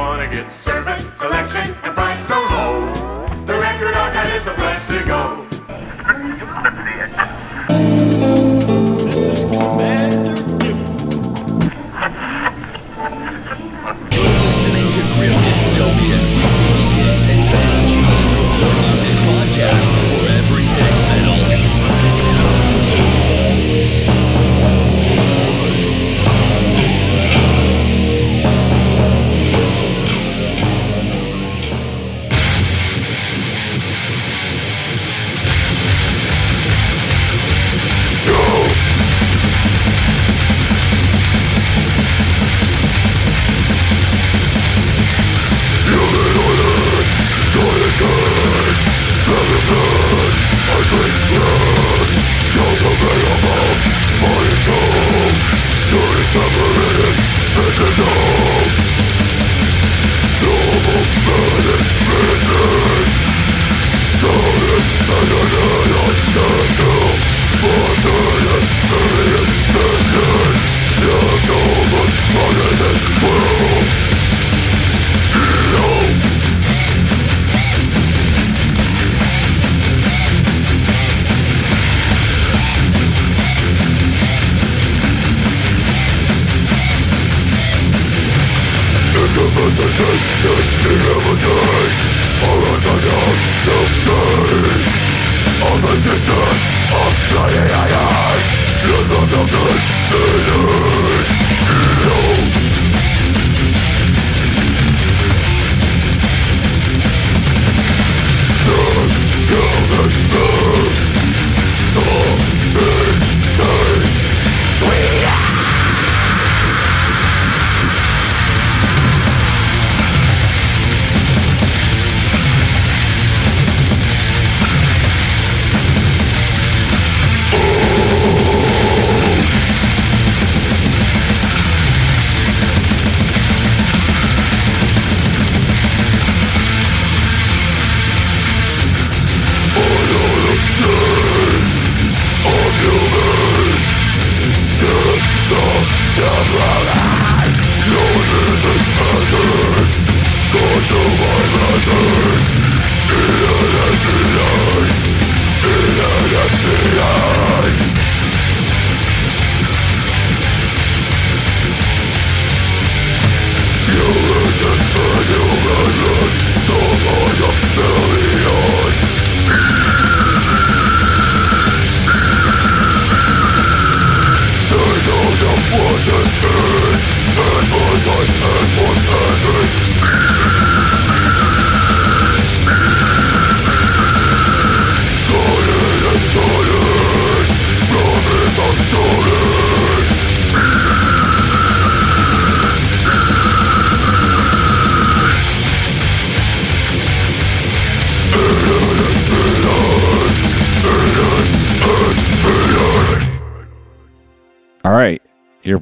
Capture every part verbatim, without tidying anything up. wanna get service, selection, and price so low. The Record Archive is the place to go. This is Commander Dip. You're listening to Grim Dystopia with Freaky Kids and Benny G. The music podcast for everything metal.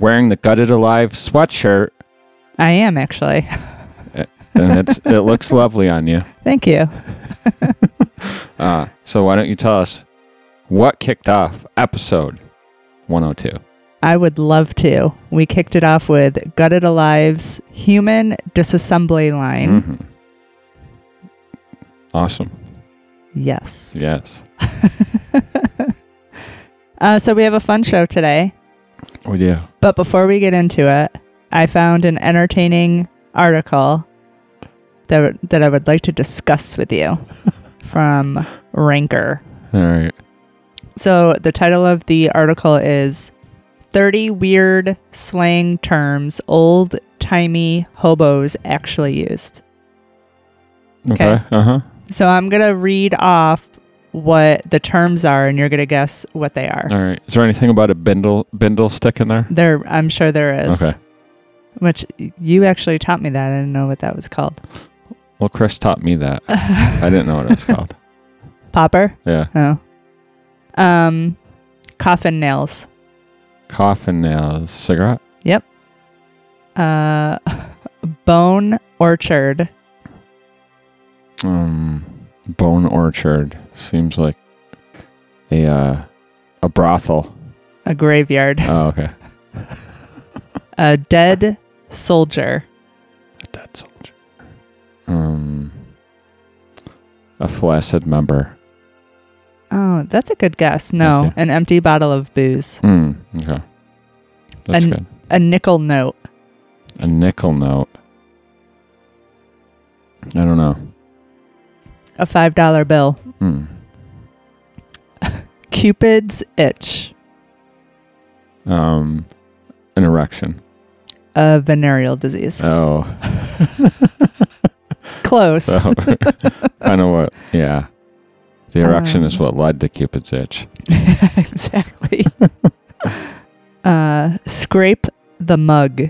Wearing the Gutted Alive sweatshirt. I am, actually. And it's it looks lovely on you. Thank you. uh, so why don't you tell us what kicked off episode one oh two? I would love to. We kicked it off with Gutted Alive's Human Disassembly Line. Mm-hmm. Awesome. Yes. Yes. uh, so we have a fun show today. Oh, yeah. But before we get into it, I found an entertaining article that that I would like to discuss with you from Ranker. All right. So the title of the article is thirty Weird Slang Terms Old-Timey Hobos Actually Used. Okay. okay. Uh-huh. So I'm going to read off what the terms are, and you're going to guess what they are. All right. Is there anything about a bindle bindle stick in there? There, I'm sure there is. Okay. Which you actually taught me that. I didn't know what that was called. Well, Chris taught me that. I didn't know what it was called. Popper? Yeah. Oh. Um, coffin nails. Coffin nails. Cigarette? Yep. Uh, bone orchard. Um. Bone orchard seems like a uh, a brothel, a graveyard. Oh, okay. A dead soldier. A dead soldier. A flaccid member. Oh, that's a good guess. No, okay. An empty bottle of booze. Mm, okay. That's a, good. A nickel note. A nickel note. I don't know. A five dollar bill. Mm. Cupid's itch. Um, an erection. A venereal disease. Oh. Close. So, I know what, yeah. The erection um, is what led to Cupid's itch. Exactly. uh, scrape the mug.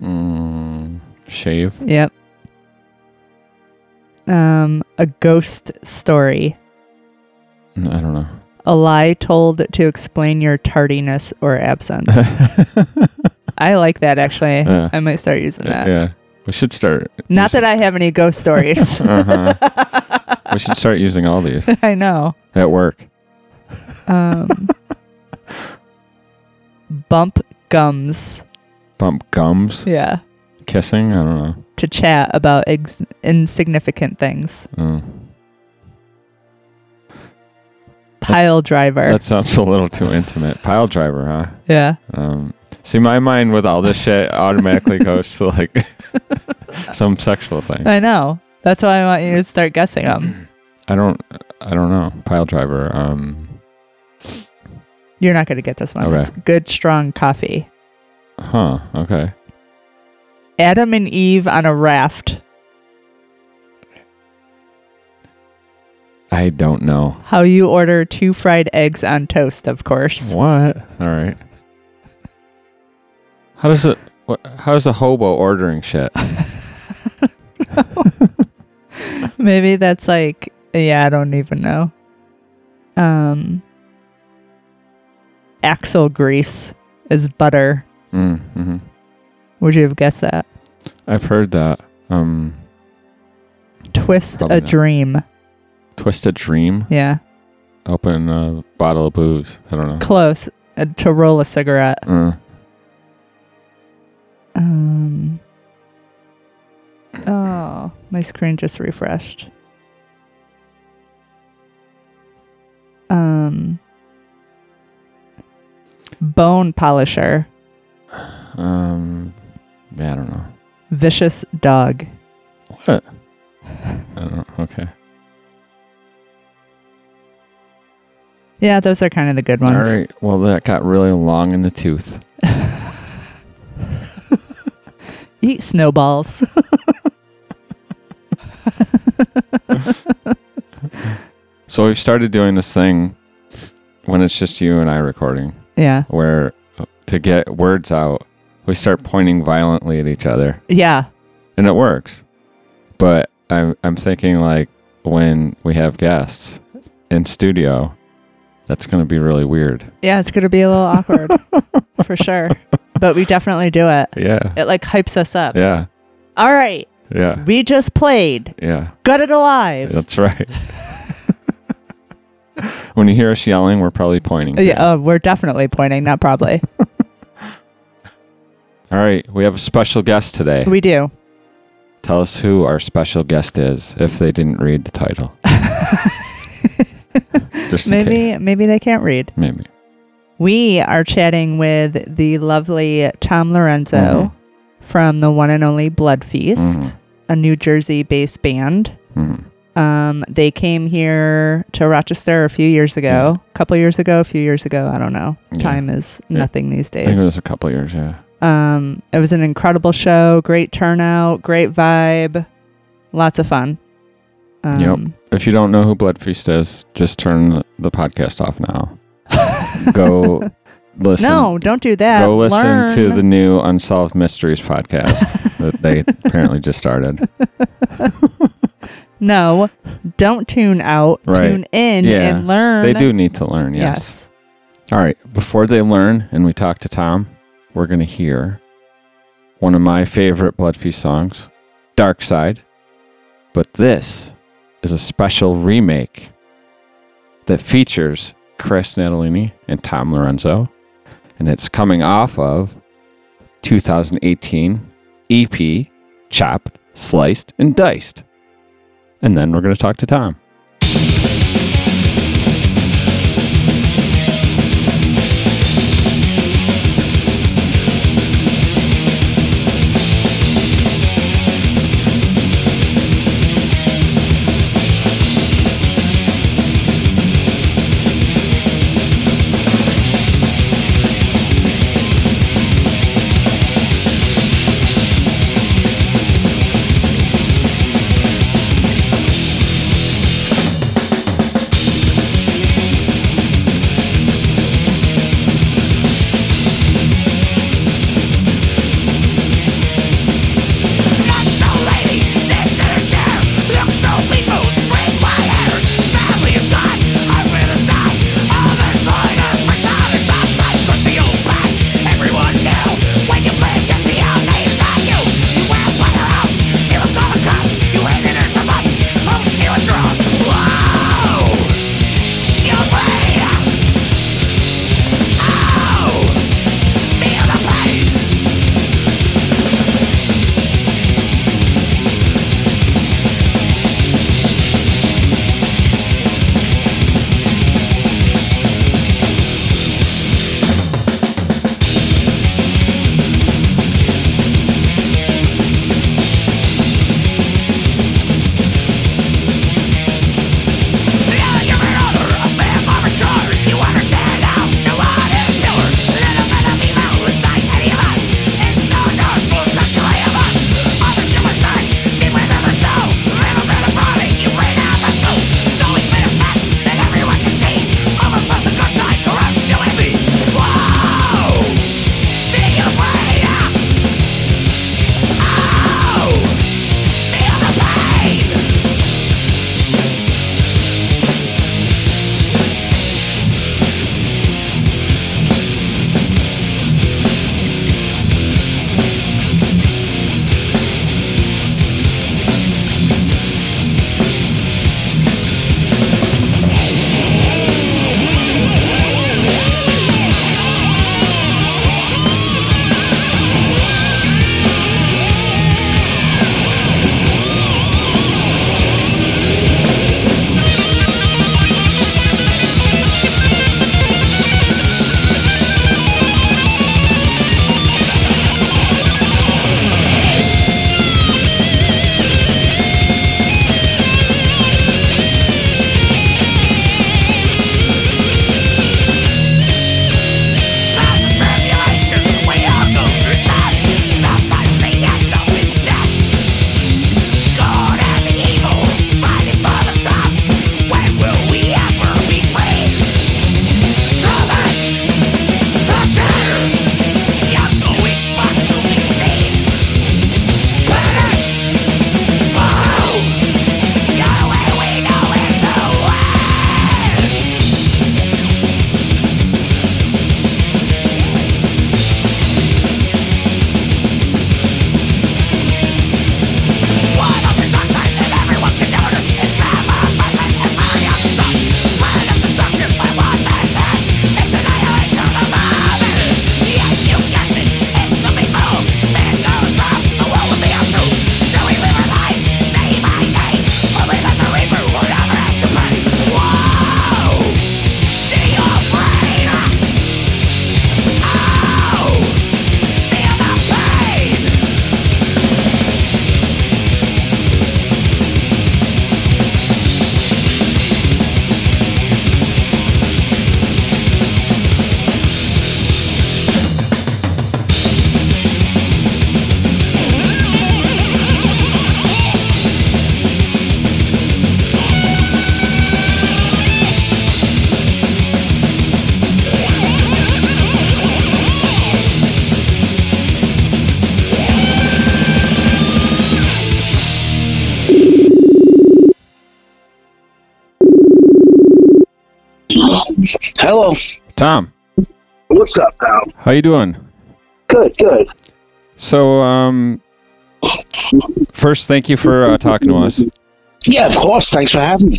Mm, shave. Yep. Um, a ghost story. I don't know. A lie told to explain your tardiness or absence. I like that, actually. Yeah. I might start using that. Yeah. We should start. Not using... that I have any ghost stories. uh-huh. We should start using all these. I know. At work. Um, bump gums. Bump gums? Yeah. Kissing? I don't know. To chat about ex- insignificant things. Mm. Pile driver. That sounds a little too intimate. Pile driver, huh? Yeah. Um, see, my mind with all this shit automatically goes to like some sexual thing. I know. That's why I want you to start guessing them. I don't. I don't know. Pile driver. Um, You're not going to get this one. Okay. It's good, strong coffee. Huh. Okay. Adam and Eve on a raft. I don't know. How you order two fried eggs on toast, of course. What? All right. How does it? What, how is a hobo ordering shit? Maybe that's like, yeah, I don't even know. Um, axle grease is butter. Mm, mm-hmm. Would you have guessed that? I've heard that. Um, Twist a dream. Twist a dream? Yeah. Open a bottle of booze. I don't know. Close. Uh, to roll a cigarette. Mm. Um. Oh, my screen just refreshed. Um. Bone polisher. Um. Yeah, I don't know. Vicious dog. What? I don't know. Okay. Yeah, those are kind of the good ones. All right. Well, that got really long in the tooth. Eat snowballs. So we started doing this thing when it's just you and I recording. Yeah. Where to get words out, we start pointing violently at each other. Yeah. And it works. But I'm, I'm thinking like when we have guests in studio, that's going to be really weird. Yeah, it's going to be a little awkward for sure. But we definitely do it. Yeah. It like hypes us up. Yeah. All right. Yeah. We just played. Yeah. Gutted Alive. That's right. When you hear us yelling, we're probably pointing. Yeah, uh, we're definitely pointing, not probably. All right. We have a special guest today. We do. Tell us who our special guest is if they didn't read the title. maybe case. maybe they can't read. Maybe. We are chatting with the lovely Tom Lorenzo mm-hmm. from the one and only Blood Feast, mm-hmm. a New Jersey-based band. Mm-hmm. Um, they came here to Rochester a few years ago, a yeah. couple years ago, a few years ago. I don't know. Yeah. Time is nothing yeah. these days. I think it was a couple years, yeah. Um, it was an incredible show, great turnout, great vibe, lots of fun. Um, yep. If you don't know who Blood Feast is, just turn the podcast off now. Go listen. No, don't do that. Go listen Learn. to the new Unsolved Mysteries podcast that they apparently just started. No, don't tune out. Right. Tune in yeah. and learn. They do need to learn, yes. yes. All right. Before they learn and we talk to Tom, we're going to hear one of my favorite Blood Feast songs, Dark Side. But this is a special remake that features Chris Natalini and Tom Lorenzo, and it's coming off of twenty eighteen E P Chopped, Sliced, and Diced. and then we're going to talk to Tom. Hello. Tom. What's up, Tom? How you doing? Good, good. So, um, first, thank you for uh, talking to us. Yeah, of course. Thanks for having me.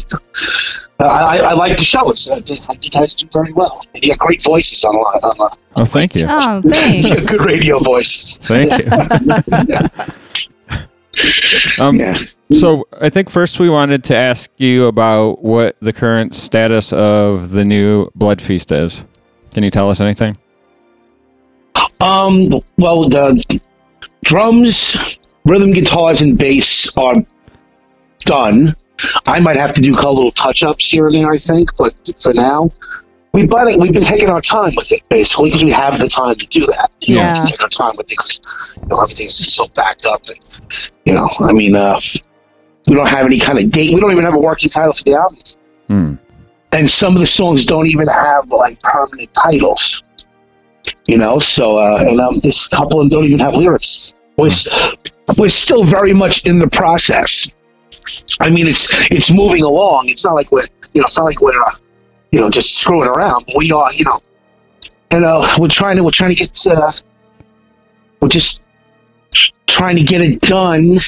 Uh, I, I like the show. It's, uh, I think I do very well. You got great voices on a lot. On a, oh, thank you. Oh, thanks. You got good radio voices. Thank you. Um, yeah. So I think first we wanted to ask you about what the current status of the new Blood Feast is. Can you tell us anything? Um. Well, the drums, rhythm guitars, and bass are done. I might have to do a little touch-ups here and there, I think, but for now, we, but we've been taking our time with it, basically, because we have the time to do that. You yeah. know, we take our time with it, because you know, everything's just so backed up. And, you know, I mean, uh, we don't have any kind of date. We don't even have a working title for the album. Hmm. And some of the songs don't even have, like, permanent titles. You know, so, uh, and um, this couple don't even have lyrics. We're, we're still very much in the process. I mean, it's it's moving along. It's not like we're, you know, it's not like we're, uh, you know, just screwing around. But we are, you know, and uh, we're trying to, we're trying to get, uh, we're just trying to get it done.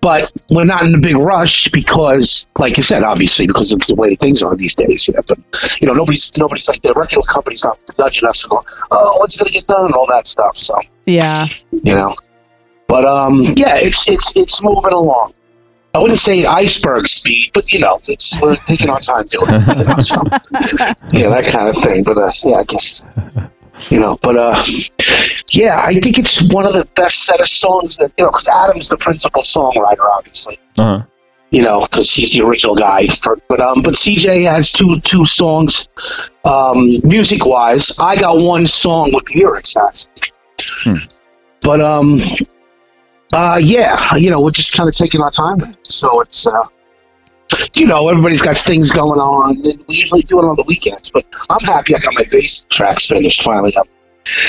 But we're not in a big rush because, like I said, obviously because of the way things are these days. You know, but, you know, nobody's nobody's like the record company's not nudging us and going, oh, what's going to get done and all that stuff. So yeah, you know, but um, yeah, it's it's it's moving along. I wouldn't say iceberg speed, but, you know, it's we're taking our time doing it. You know, so, yeah, that kind of thing. But, uh, yeah, I guess, you know, but, uh, yeah, I think it's one of the best set of songs that, you know, because Adam's the principal songwriter, obviously, uh-huh. you know, because he's the original guy. For, but um, but C J has two two songs, um, music-wise. I got one song with lyrics, actually. Hmm. But, um... Uh, yeah, you know, we're just kind of taking our time. So it's, uh, you know, everybody's got things going on. And we usually do it on the weekends, but I'm happy I got my bass tracks finished finally.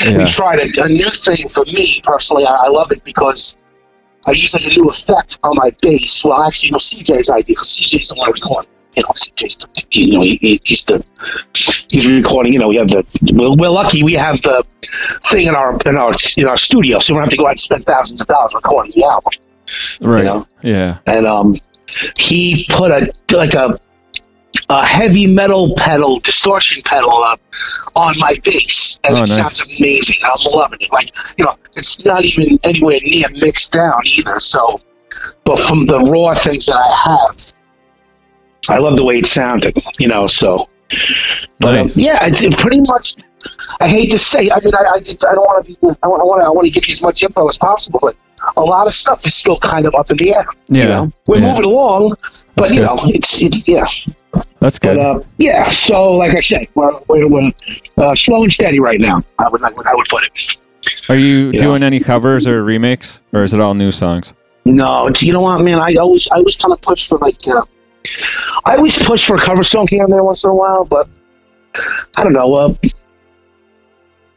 Yeah. We tried a, a new thing for me, personally. I, I love it because I use like a new effect on my bass. Well, actually, you know, C J's idea, because C J's the one to record. You know, C J's, you know, he, he's the, he's recording, you know, we have the, we're, we're lucky we have the thing in our, in our, in our studio, so we don't have to go out and spend thousands of dollars recording the album. Right. You know? Yeah. And, um, he put a, like a, a heavy metal pedal, distortion pedal up on my bass, and oh, it nice. sounds amazing. I'm loving it. Like, you know, it's not even anywhere near mixed down either, so, but from the raw things that I have, I love the way it sounded, you know, so, but nice. um, yeah, I did pretty much, I hate to say, I mean, I I, did, I don't want to be, I want to, I want to give you as much info as possible, but a lot of stuff is still kind of up in the air, yeah. you know, we're yeah. moving along, That's but good. you know, it's, it, yeah. That's good. But, uh, yeah, so, like I said, we're, we're, we're uh, slow and steady right now, I would, I would, I would put it. Are you, you doing know? any covers or remakes, or is it all new songs? No, you know what, man, I always, I always kind of push for, like, uh, I always push for a cover song here and there once in a while, but I don't know. Uh,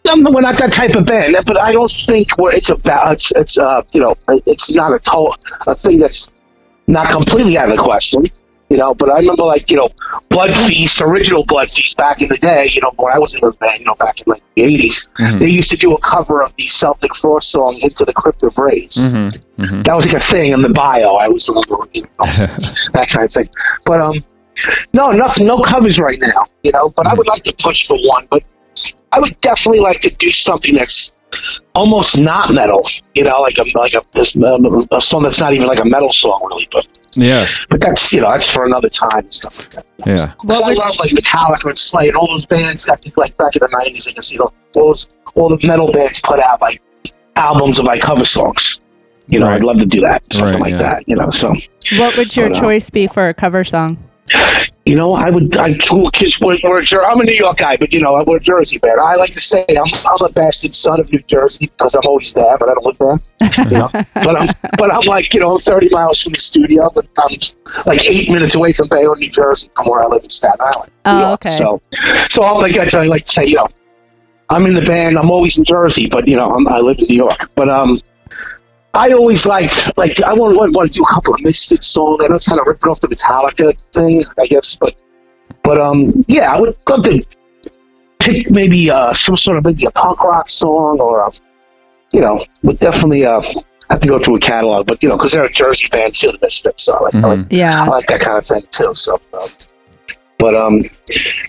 we're not that type of band, but I don't think we're, it's about it's, it's uh you know it's not a to- a thing that's not completely out of the question, you know. But I remember, like, you know, Blood Feast, original Blood Feast back in the day, you know, when I was in a band, you know, back in like the eighties, mm-hmm. they used to do a cover of the Celtic Frost song Into the Crypt of Rays. Mm-hmm. Mm-hmm. That was like a thing in the bio. I was remembering, you know, that kind of thing. But um, no, nothing, no covers right now, you know. But mm-hmm. I would like to push for one. But I would definitely like to do something that's almost not metal, you know, like a like a, a, a song that's not even like a metal song, really. But yeah, but that's, you know, that's for another time and stuff like that. Yeah, well, I love like Metallica and Slayer and all those bands. I think like back in the nineties, I can see all those all the metal bands put out like albums of like cover songs. You know, right. I'd love to do that, something right, like yeah. that. You know, so what would your but, choice uh, be for a cover song? You know, I would, I, cause we're, we're a, I'm a New York guy, but, you know, we're a Jersey man. I like to say I'm, I'm a bastard son of New Jersey because I'm always there, but I don't live there, you know, but I'm, but I'm like, you know, thirty miles from the studio, but I'm like eight minutes away from Bayonne, New Jersey, from where I live in Staten Island. Oh, York. okay. So, so I'm like, I like to say, you know, I'm in the band, I'm always in Jersey, but, you know, I'm, I live in New York, but, um, I always liked, like, I want, want, want to do a couple of Misfits songs. I know it's kind of ripping off the Metallica thing, I guess, but, but, um, yeah, I would love to pick maybe, uh, some sort of, maybe a punk rock song, or, uh, you know, would definitely, uh, have to go through a catalog, but, you know, because they're a Jersey band, too, the Misfits, so I like, mm-hmm. I like, yeah. I like that kind of thing, too, so, um, But um,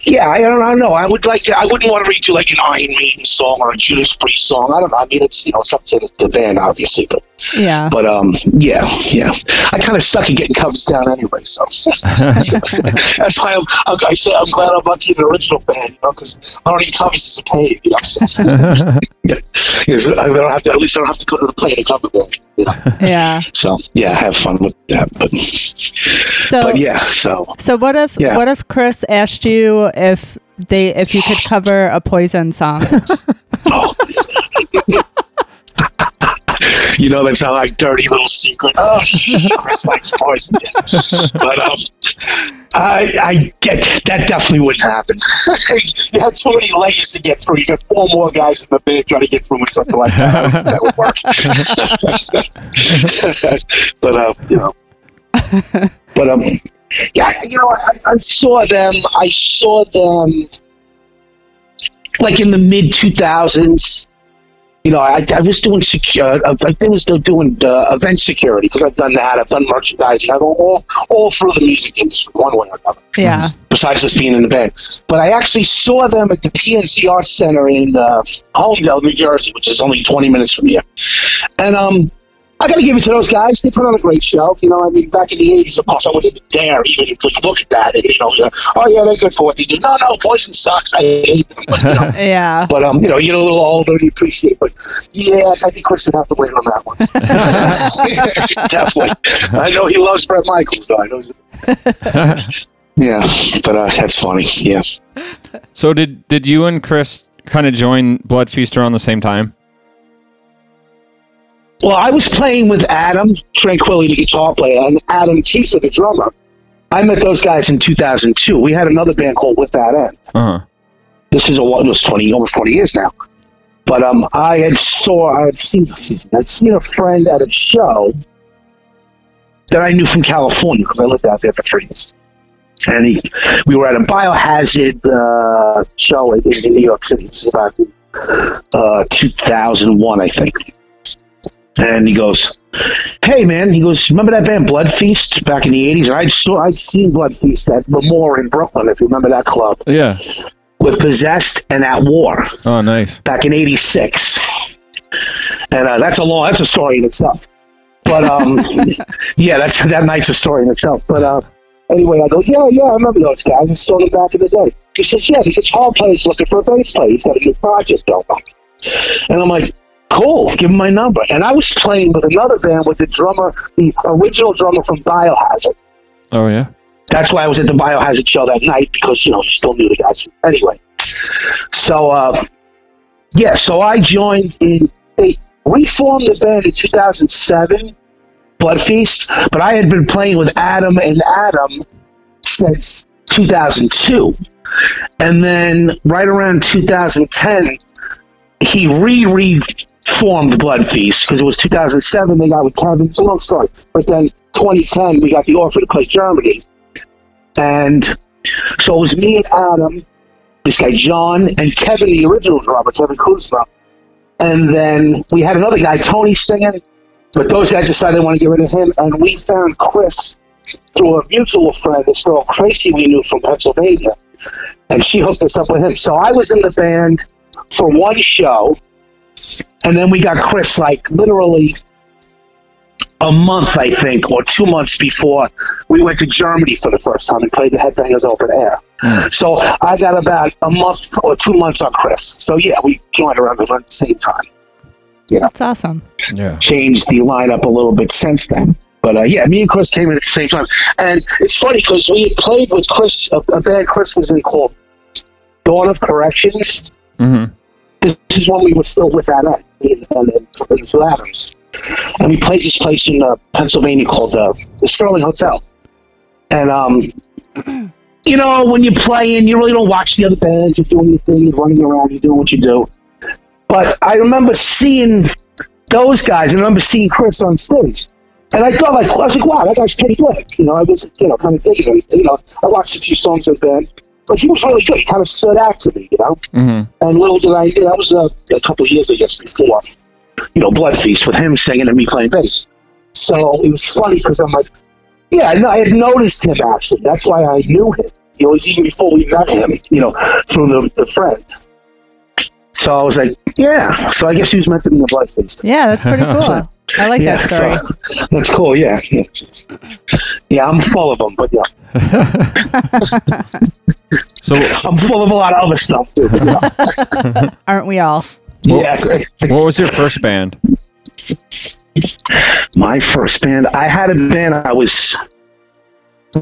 yeah, I don't, I don't know. I would like to. I wouldn't want to redo like an Iron Maiden song or a Judas Priest song. I don't know. I mean, it's you know, it's up to the, the band, obviously. But yeah. But um, yeah, yeah. I kind of suck at getting covers down anyway, so that's why I'm. I'm I say I'm glad I'm not in the original band, you know, because I don't need covers to pay. You know, so. yeah. Yeah, so I don't have to. At least I don't have to, go to play in a cover band. You know? Yeah. So yeah, have fun with that. But so but yeah, so so what if yeah. what if Chris asked you if they if you could cover a Poison song? Oh. You know, that's our like dirty little secret. Oh, Chris likes Poison. But um, I I get that definitely wouldn't happen. You have too many layers to get through. You got four more guys in the band trying to get through with something like that. I don't think that would work. But um, you know, but um, yeah, you know, I, I saw them. I saw them like in the mid two thousands. You know, I, I was doing secure. I think was still doing uh, event security because I've done that. I've done merchandising. I go all all through the music industry one way or another. Yeah. Besides just being in the band, but I actually saw them at the P N C Arts Center in uh, Holmdel, New Jersey, which is only twenty minutes from here. And um, I got to give it to those guys. They put on a great show. You know, I mean, back in the eighties, of course, I wouldn't dare even like, look at that. And, you know, like, oh yeah, they're good for what they do. No, no, Poison sucks. I hate them. But, you know, yeah. But um, you know, you're a little older, you appreciate it. But yeah, I think Chris would have to wait on that one. Definitely. I know he loves Bret Michaels, though. I know. Yeah, but uh, that's funny. Yeah. So did did you and Chris kind of join Blood Feast around the same time? Well, I was playing with Adam Tranquility, the guitar player, and Adam Keeser, the drummer. I met those guys in two thousand two. We had another band called With That End. Uh-huh. This is a, almost twenty, almost twenty years now. But um, I had saw, I had seen, I'd seen a friend at a show that I knew from California because I lived out there for three years. And he, we were at a Biohazard uh, show in, in New York City. This is about uh, two thousand one, I think. And he goes, hey, man, he goes, remember that band Blood Feast back in the eighties? And I'd, saw, I'd seen Blood Feast at the Moore in Brooklyn, if you remember that club. Yeah. With Possessed and At War. Oh, nice. Back in eighty-six. And uh, that's a long, that's a story in itself. But, um, yeah, that's that night's a story in itself. But uh, anyway, I go, yeah, yeah, I remember those guys. I saw them back in the day. He says, yeah, the guitar player's looking for a bass player. He's got a new project going on. And I'm like, cool, give him my number. And I was playing with another band with the drummer, the original drummer from Biohazard. Oh, yeah? That's why I was at the Biohazard show that night, because, you know, you still knew the guys. Anyway. So, uh, yeah, so I joined in, they reformed the band in two thousand seven, Blood Feast, but I had been playing with Adam and Adam since two thousand two. And then right around two thousand ten, he re-reformed Blood Feast because it was two thousand seven. They got with Kevin. It's a long story. But then twenty ten, we got the offer to play Germany. And so it was me and Adam, this guy John, and Kevin, the original drummer, Kevin Kuzma. And then we had another guy, Tony, singing. But those guys decided they want to get rid of him. And we found Chris through a mutual friend, this girl Tracy we knew from Pennsylvania. And she hooked us up with him. So I was in the band for one show, and then we got Chris like literally a month, I think, or two months before we went to Germany for the first time and played the Headbangers Open Air. Mm. So I got about a month or two months on Chris. So yeah, we joined around the same time. Yeah, that's awesome. Yeah, changed the lineup a little bit since then. But uh, yeah, me and Chris came in at the same time, and it's funny because we had played with Chris a, a band Chris was in called Dawn of Corrections. Mm-hmm. This is when we were still with that up in, in, in Phil Adams, and we played this place in uh, Pennsylvania called uh, the Sterling Hotel. And um, you know, when you're playing, you really don't watch the other bands. You're doing your thing, you're running around, you're doing what you do. But I remember seeing those guys. I remember seeing Chris on stage, and I thought, like, I was like, wow, that guy's pretty good. You know, I was, you know, kind of digging it. You know, I watched a few songs of them. But he was really good. He kind of stood out to me, you know? Mm-hmm. And little did I, that was uh, a couple of years, I guess, before, you know, Blood Feast with him singing and me playing bass. So it was funny because I'm like, yeah, I, I had noticed him, actually. That's why I knew him. He was eating before we met him, you know, through the, the friend. So I was like, yeah. So I guess he was meant to be in Blood Feast. Yeah, that's pretty cool. So, I like yeah, that story. So, that's cool, yeah. Yeah, I'm full of them, but yeah. So I'm full of a lot of other stuff, too. Yeah. Aren't we all? What, yeah, great. What was your first band? My first band? I had a band. I was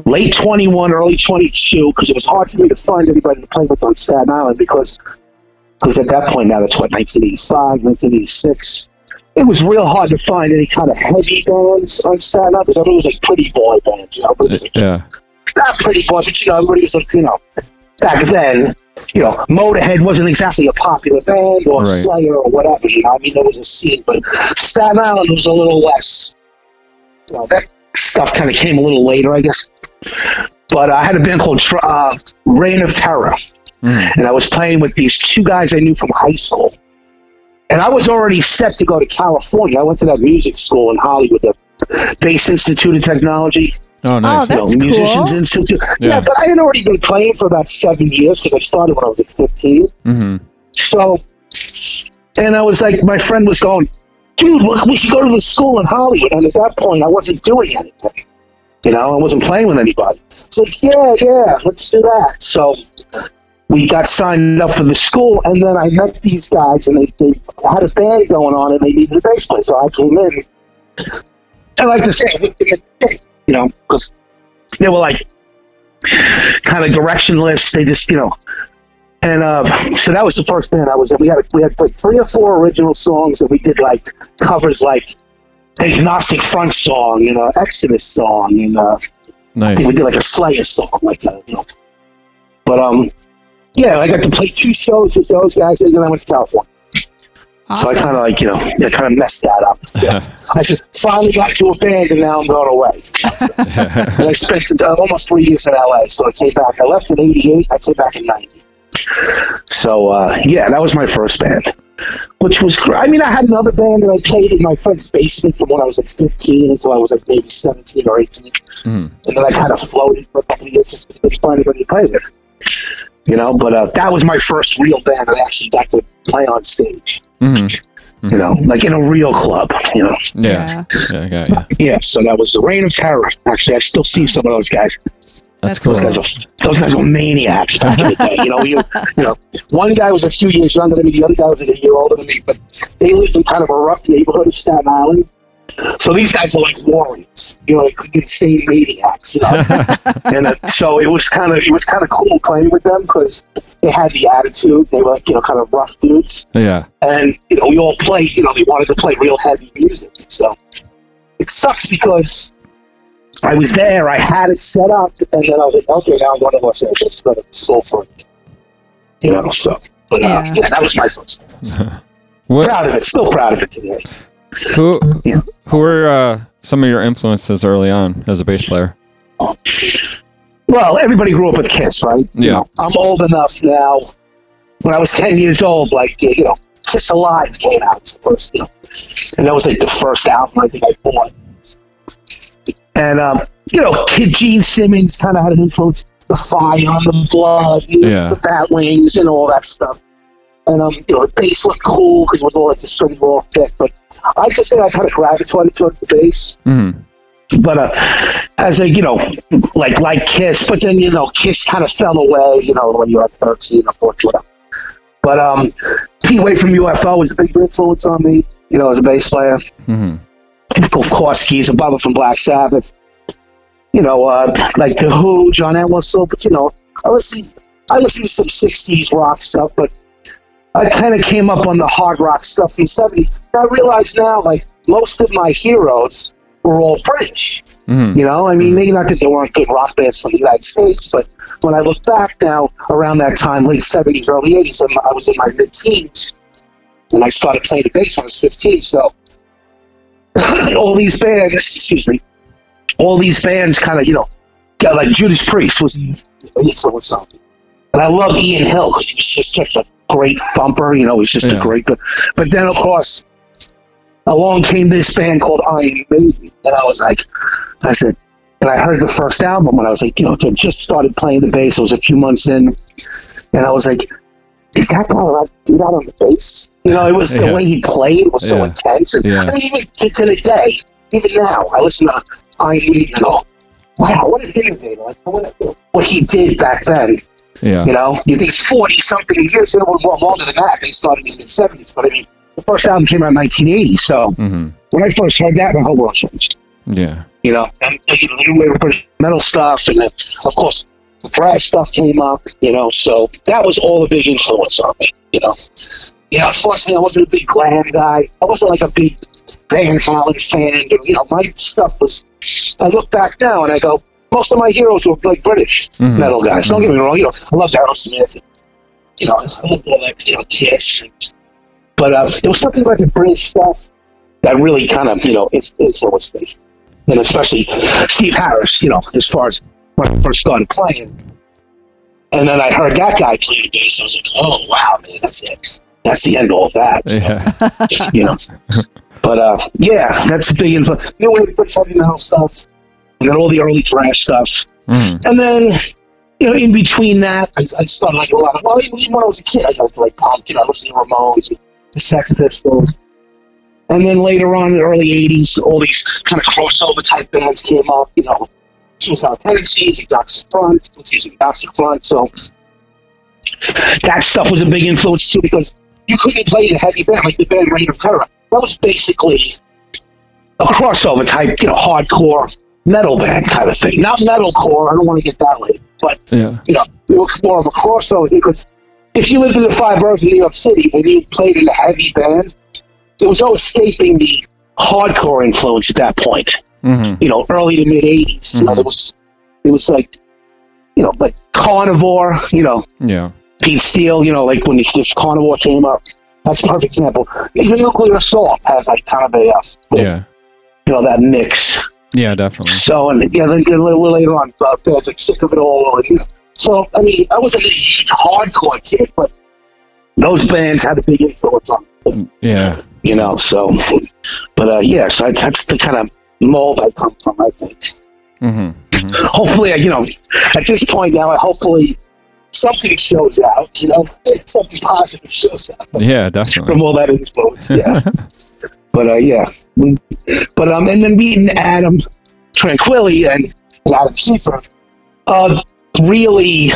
late twenty-one, early twenty-two, because it was hard for me to find anybody to play with on Staten Island, because... Because at that point now, that's what, nineteen eighty-five, nineteen eighty-six. It was real hard to find any kind of heavy bands on Staten Island, because everyone was like pretty boy bands, you know. But it was like, yeah. Not pretty boy, but you know, everybody was like, you know, back then, you know, Motorhead wasn't exactly a popular band or right. Slayer or whatever, you know. I mean, there was a scene, but Staten Island was a little less, you know, that stuff kind of came a little later, I guess. But I had a band called uh, Reign of Terror. Mm. And I was playing with these two guys I knew from high school. And I was already set to go to California. I went to that music school in Hollywood, the Bass Institute of Technology. Oh, nice. Oh, that's you know, Musicians cool. Institute. Yeah. yeah, but I had already been playing for about seven years because I started when I was like fifteen. Mm-hmm. So, and I was like, my friend was going, dude, look, we should go to the school in Hollywood. And at that point, I wasn't doing anything. You know, I wasn't playing with anybody. It's like, yeah, yeah, let's do that. So... we got signed up for the school, and then I met these guys, and they, they had a band going on, and they needed a bass player, so I came in. I like to say, you know, because they were like kind of directionless. They just, you know, and uh, so that was the first band I was in. We had we had like three or four original songs, and we did like covers, like Agnostic Front song, you know, Exodus song, and uh, nice. I think we did like a Slayer song, like that, you know. But um. Yeah, I got to play two shows with those guys, and then I went to California. Awesome. So I kind of like, you know, I kind of messed that up. Yeah. I should, finally got to a band, and now I'm going away. So, and I spent uh, almost three years in L A, so I came back. I left in eighty-eight, I came back in ninety. So, uh, yeah, that was my first band, which was great. I mean, I had another band that I played in my friend's basement from when I was like fifteen until I was like maybe seventeen or eighteen. Mm. And then I kind of floated for a couple of years just to find anybody to play with. You know, but uh, that was my first real band that I actually got to play on stage. Mm-hmm. Mm-hmm. You know, like in a real club, you know. Yeah. Yeah, yeah, yeah. yeah so that was the Reign of Terror. Actually, I still see some of those guys. That's cool. Those guys are, those guys are maniacs back in the day. You know, we, you know, one guy was a few years younger than me. The other guy was a year older than me. But they lived in kind of a rough neighborhood of Staten Island. So these guys were like warriors, you know, like insane maniacs, you know. And uh, so it was kind of it was kind of cool playing with them because they had the attitude. They were like, you know, kind of rough dudes. Yeah. And you know, we all played. You know, they wanted to play real heavy music. So it sucks because I was there, I had it set up, and then I was like, okay, now one of us is going to go to school for it. You know, so but uh, yeah. yeah, that was my first. Proud of it. Still proud of it today. Who yeah. who were uh, some of your influences early on as a bass player? Well, everybody grew up with Kiss, right? Yeah. You know, I'm old enough now. When I was ten years old, like, you know, Kiss Alive came out first, you know, and that was like the first album I think I bought. And, um, you know, Kid Gene Simmons kind of had an influence. The Fire on the Blood, you know, yeah. the Bat Wings and all that stuff. And, um, you know, the bass looked cool because it was all like the strings were all thick, but I just think I kind of gravitated towards the bass. Mm-hmm. But, uh, as a, you know, like, like Kiss, but then, you know, Kiss kind of fell away, you know, when you were thirteen or fourteen, whatever. But, um, Pete Way from U F O was a big influence on me, you know, as a bass player. Mm-hmm. Of course, he's a brother from Black Sabbath. You know, uh, like The Who, John Entwistle, but, you know, I listen, I listen to some sixties rock stuff, but I kind of came up on the hard rock stuff in the seventies. I realize now, like, most of my heroes were all British. Mm-hmm. You know, I mean, maybe not that there weren't good rock bands from the United States, but when I look back now, around that time, late seventies, early eighties, I was in my mid-teens, and I started playing the bass when I was fifteen, so all these bands, excuse me, all these bands kind of, you know, got, like Judas Priest was an influence on me. And I love Ian Hill because he was just such a great thumper, you know, he's just yeah. a great... But then, of course, along came this band called Iron Maiden, and I was like, I said, and I heard the first album, and I was like, you know, I just started playing the bass. I was a few months in, and I was like, is that guy allowed to do that on the bass? You know, it was the yeah. way he played was so yeah. intense. And yeah. I mean, even to, to the day, even now, I listen to Iron Maiden and all. Wow, what an innovator! Like, what, what he did back then. Yeah. You know, you think forty-something years, it was longer than that. They started in the seventies, but I mean, the first album came out in nineteen eighty, so mm-hmm. when I first heard that, my whole world changed. Yeah. You know, and the new wave of metal stuff, and then, of course, the thrash stuff came up, you know, so that was all a big influence on me, you know. You know, unfortunately, I wasn't a big glam guy. I wasn't like a big Van Halen fan, or, you know, my stuff was, I look back now and I go, most of my heroes were like British mm-hmm. metal guys. Don't mm-hmm. get me wrong, you know, I loved Aerosmith Smith. And, you know, I loved all that, you know, Kiss. And, but uh, there was something about the British stuff that really kind of, you know, influenced me. And especially Steve Harris, you know, as far as when I first started playing. And then I heard that guy play the bass. I was like, oh, wow, man, that's it. That's the end of all that. So, yeah. You know. But, uh, yeah, that's a big influence. You know, we put heavy metal stuff. And then all the early thrash stuff. Mm. And then, you know, in between that, I, I started like a lot of, well, even when I was a kid, I was like punk, you know, I listened to Ramones, and the Sex Pistols. And then later on in the early eighties, all these kind of crossover type bands came up, you know, Suicidal Tendencies, Agnostic Front, Agnostic Front. So that stuff was a big influence too, because you couldn't play in a heavy band, like the band Reign of Terror. That was basically a crossover type, you know, hardcore metal band kind of thing. Not metalcore, I don't want to get that late, but, yeah. you know, it was more of a crossover, because if you lived in the Five Boroughs in New York City, when you played in a heavy band, there was no escaping the hardcore influence at that point. Mm-hmm. You know, early to mid-eighties, mm-hmm. you know, there was, it was like, you know, like Carnivore, you know, yeah. Pete Steele, you know, like when this Carnivore came up, that's a perfect example. Even Nuclear Assault has like kind of a, uh, yeah. you know, that mix. Yeah, definitely. So, and yeah, then a little later on, uh, I was like Sick of It All. And, you know, so, I mean, I wasn't a huge hardcore kid, but those bands had a big influence on me. Yeah. You know, so, but uh, yeah, so I, that's the kind of mold I come from, I think. Mm-hmm, mm-hmm. Hopefully, you know, at this point now, hopefully something shows out, you know, something positive shows out. Yeah, definitely. From all that influence, yeah. But uh, yeah, but um, and then meeting Adam Tranquility and Adam Keeser, uh, really,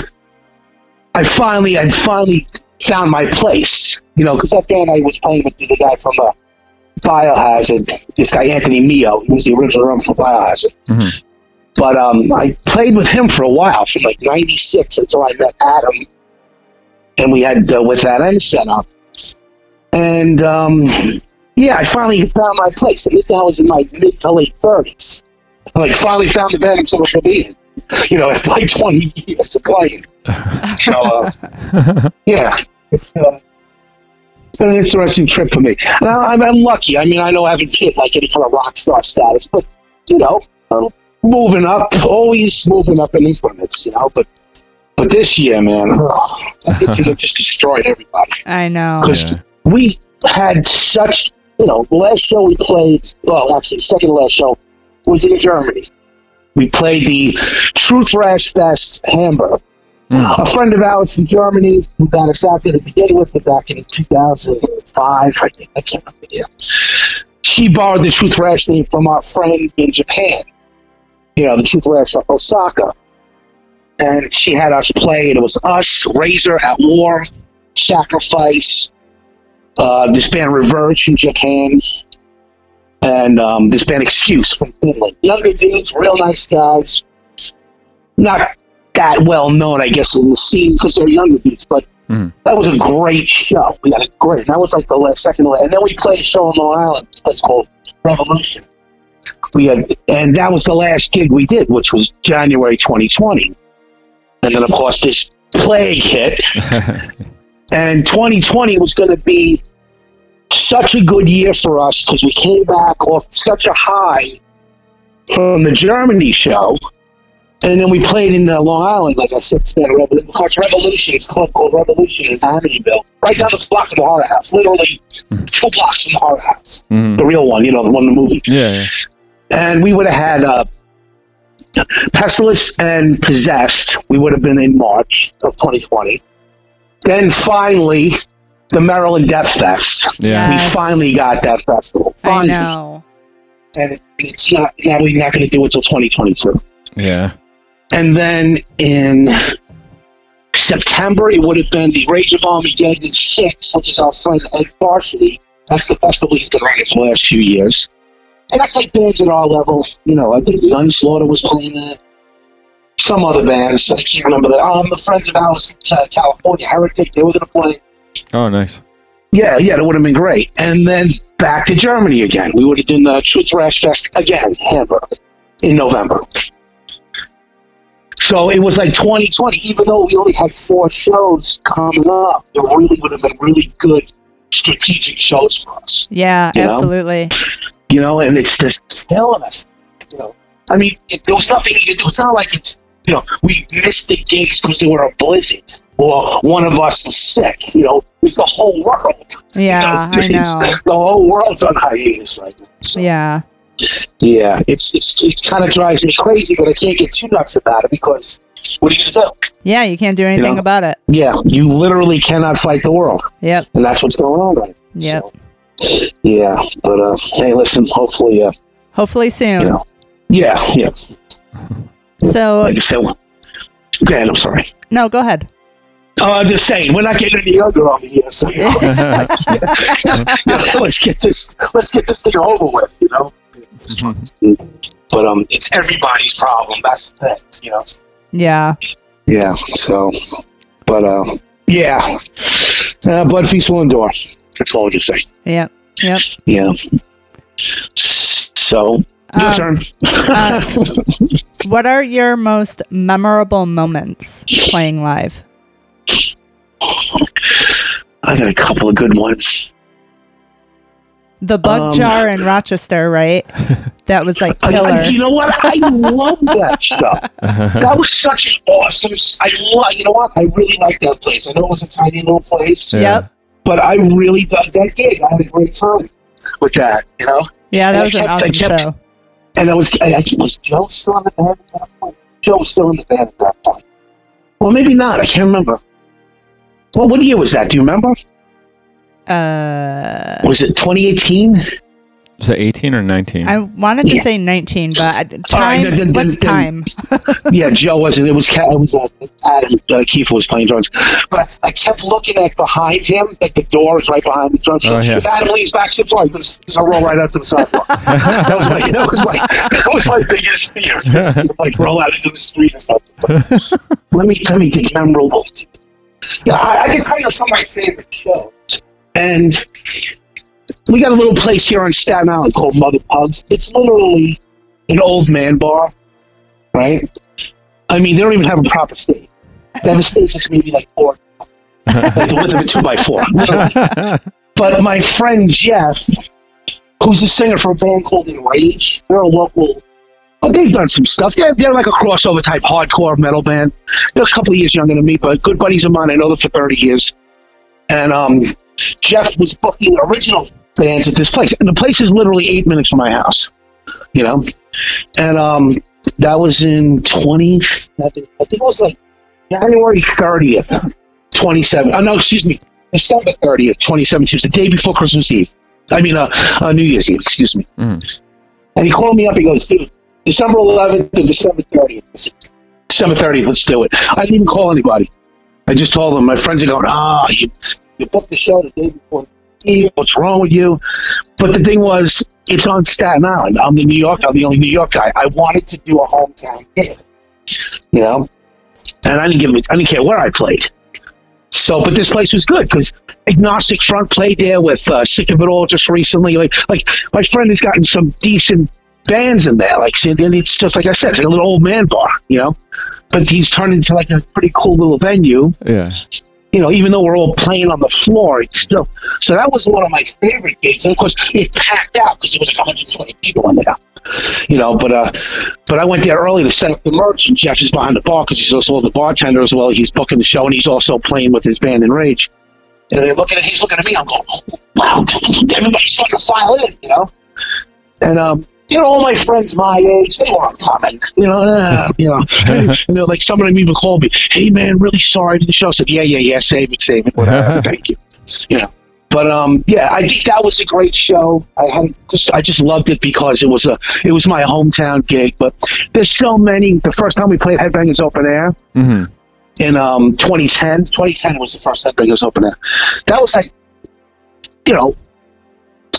I finally, I finally found my place, you know, because that band I was playing with the guy from uh, Biohazard, this guy Anthony Mio, he was the original drummer for Biohazard. Mm-hmm. But um, I played with him for a while, from like ninety-six until I met Adam, and we had uh, With That End set up, and um. Yeah, I finally found my place, and this now was in my mid to late thirties. I like finally found the band I'm supposed to be in, you know, after like twenty years of playing. So, uh, yeah, it's, uh, it's been an interesting trip for me. And I, I'm, I'm lucky. I mean, I know I haven't hit like any kind of rock star status, but you know, I'm moving up, always moving up in increments, you know. But but this year, man, oh, I think it just destroyed everybody. I know, because yeah. we had such. You know, the last show we played, well, actually, second to last show, was in Germany. We played the True Thrash Fest Hamburg. Mm-hmm. A friend of ours from Germany who got us out there to begin with back in two thousand five, I think, I can't remember the year. She borrowed the True Thrash name from our friend in Japan, you know, the True Thrash of Osaka. And she had us play, and it was us, Razor, At War, Sacrifice, Uh, this band Reverge from Japan, and um, this band Excuse from Finland. Younger dudes, real nice guys. Not that well known, I guess, in the scene because they're younger dudes, but mm. that was a great show. We had a great, that was like the last, second last. And then we played a show on Long Island, a place called Revolution. We had, and that was the last gig we did, which was January twenty twenty. And then, of course, this plague hit. And twenty twenty was going to be such a good year for us because we came back off such a high from the Germany show. And then we played in uh, Long Island, like I said, it's been a revolution. It's Revolution. It's a club called Revolution in Amityville. Right down the block from the Horror House. Literally mm-hmm. two blocks from the Horror House. Mm-hmm. The real one, you know, the one in the movie. Yeah. yeah. And we would have had uh, Pestilence and Possessed, we would have been in March of twenty twenty. Then finally, the Maryland Death Fest. Yeah. Yes. We finally got that festival. Finally. I know. And it's not, now we're not going to do it till twenty twenty-two. Yeah. And then in September, it would have been the Rage of Armageddon six, which is our friend Ed Varsity. That's the festival he's been running for the last few years. And that's like bands at our level. You know, I think Gunslaughter was playing that. Some other bands. I can't remember that. Um, the friends of ours in uh, California, Heretic, they were going to play. Oh, nice. Yeah, yeah, that would have been great. And then back to Germany again. We would have done the Truth Rash Fest again, Hamburg, in November. So it was like twenty twenty, even though we only had four shows coming up, there really would have been really good strategic shows for us. Yeah, you absolutely. Know? You know, and it's just killing us. You know, I mean, it, there was nothing you could do. It's not like it's, you know, we missed the gigs because they were a blizzard or one of us was sick. You know, it's the whole world. Yeah, you know, I know. The whole world's on hiatus right now. So. Yeah. Yeah, it's, it's it kind of drives me crazy, but I can't get too nuts about it because what do you do? Yeah, you can't do anything you know? about it. Yeah, you literally cannot fight the world. Yep. And that's what's going on right now. Yep. So, yeah, but uh, hey, listen, hopefully... Uh, hopefully soon. You know, yeah, yeah. So... Like I said, go ahead, I'm sorry. No, go ahead. Oh, I'm just saying, we're not getting any younger on here, so you know, let's, like, yeah, you know, let's get this let's get this thing over with, you know. But um, it's everybody's problem. That's the thing, you know. Yeah. Yeah. So, but uh, yeah, uh, Blood Feast will endure. That's all I can say. Yeah. Yep. Yeah. So um, your turn. uh, what are your most memorable moments playing live? I got a couple of good ones. The bug um, jar in Rochester, right? That was like killer. I, I, you know what? I love that stuff. That was such an awesome. I love. You know what? I really like that place. I know it was a tiny little place. Yep. Yeah. But I really dug that gig. I had a great time with that. You know. Yeah, that and was kept, an awesome kept, show. And I was, I, I was Joe still in the band at that point. Joe was still in the band at that point. Well, maybe not. I can't remember. Well, what year was that? Do you remember? Uh, was it twenty eighteen? Was it eighteen or nineteen? I wanted to yeah. say nineteen, but time. Uh, then, then, what's then, time? Yeah, Joe wasn't. It was. It was uh, Adam uh, Keefer was playing drums, but I kept looking at behind him. Like the door is right behind the drums. Oh, yeah. If Adam leaves back to the door, he's gonna roll right out to the sidewalk. That was my. That was my. That was my biggest fear. So like roll out into the street or something. But let me let me think memorable. Yeah, I, I can tell you some of my favorite shows. And we got a little place here on Staten Island called Mother Pubs. It's literally an old man bar, right? I mean, they don't even have a proper stage. They have a stage that's maybe like four, like the width of a two by four. Literally. But my friend Jeff, who's a singer for a band called Enrage, they're a local. But they've done some stuff. They're, they're like a crossover type hardcore metal band. They're a couple of years younger than me, but good buddies of mine. I know them for thirty years, and um. Jeff was booking original bands at this place, and the place is literally eight minutes from my house, you know. And um, that was in twenty. I think it was like January thirtieth, twenty-seven. Oh no, excuse me, December thirtieth, twenty seventeen. It was the day before Christmas Eve. I mean, uh, uh New Year's Eve. Excuse me. Mm. And he called me up. He goes, "Dude, December eleventh to December thirtieth. December thirtieth. Let's do it." I didn't even call anybody. I just told them my friends are going, "Ah, oh, you." You booked the show the day before. What's wrong with you? But the thing was, it's on Staten Island. I'm in New York. I'm the only New York guy. I wanted to do a hometown hit, you know. And I didn't give. Me, I didn't care where I played. So, but this place was good because Agnostic Front played there with uh, Sick of It All just recently. Like, like my friend has gotten some decent bands in there. Like, and it's just like I said, it's like a little old man bar, you know. But he's turned into like a pretty cool little venue. Yeah. You know, even though we're all playing on the floor, it's still... So that was one of my favorite gigs. And, of course, it packed out because it was like one hundred twenty people in there. You know, but uh, but I went there early to set up the merch, and Jeff is behind the bar because he's also the bartender as well. He's booking the show, and he's also playing with his band Enrage. And they're looking at, he's looking at me. I'm going, wow, everybody's starting to file in, you know? And um, you know, all my friends my age, they weren't coming. You know, uh, you know, and, you know, like some of them even called me, hey man, really sorry to the show. I said, yeah, yeah, yeah, save it, save it, whatever, thank you. You know, but um, yeah, I think that was a great show. I had just, I just loved it because it was a, it was my hometown gig. But there's so many. The first time we played Headbangers Open Air. Mm-hmm. In um, twenty ten, twenty ten was the first Headbangers Open Air. That was like, you know,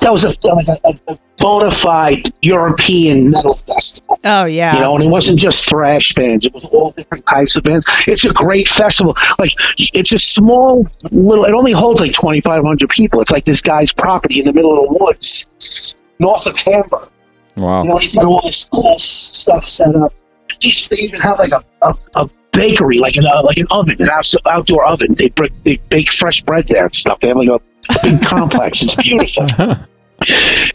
that was a, a, a bona fide European metal festival. Oh, yeah. You know, and it wasn't just thrash bands. It was all different types of bands. It's a great festival. Like, it's a small little, it only holds like twenty-five hundred people. It's like this guy's property in the middle of the woods, north of Hamburg. Wow. You know, he's got all this cool stuff set up. Geez, they even have like a, a, a bakery, like an uh, like an oven, an out- outdoor oven. They br- they bake fresh bread there and stuff. They have like a big complex. It's beautiful. Uh-huh.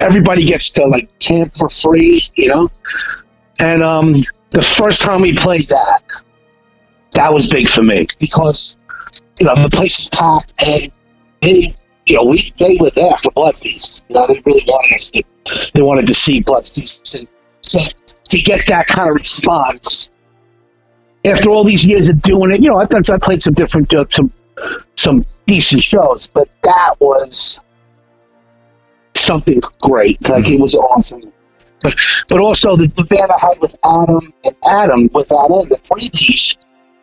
Everybody gets to like camp for free, you know. And um, the first time we played that, that was big for me because you know the place is packed, and they, you know, we they were there for Blood Feast. You know, they really wanted us to. They wanted to see Blood Feast, and so to get that kind of response. After all these years of doing it, you know, I've done, I played some different, uh, some, some decent shows, but that was something great. Like it was awesome. But, but also the, the band I had with Adam and Adam with that end, the three piece,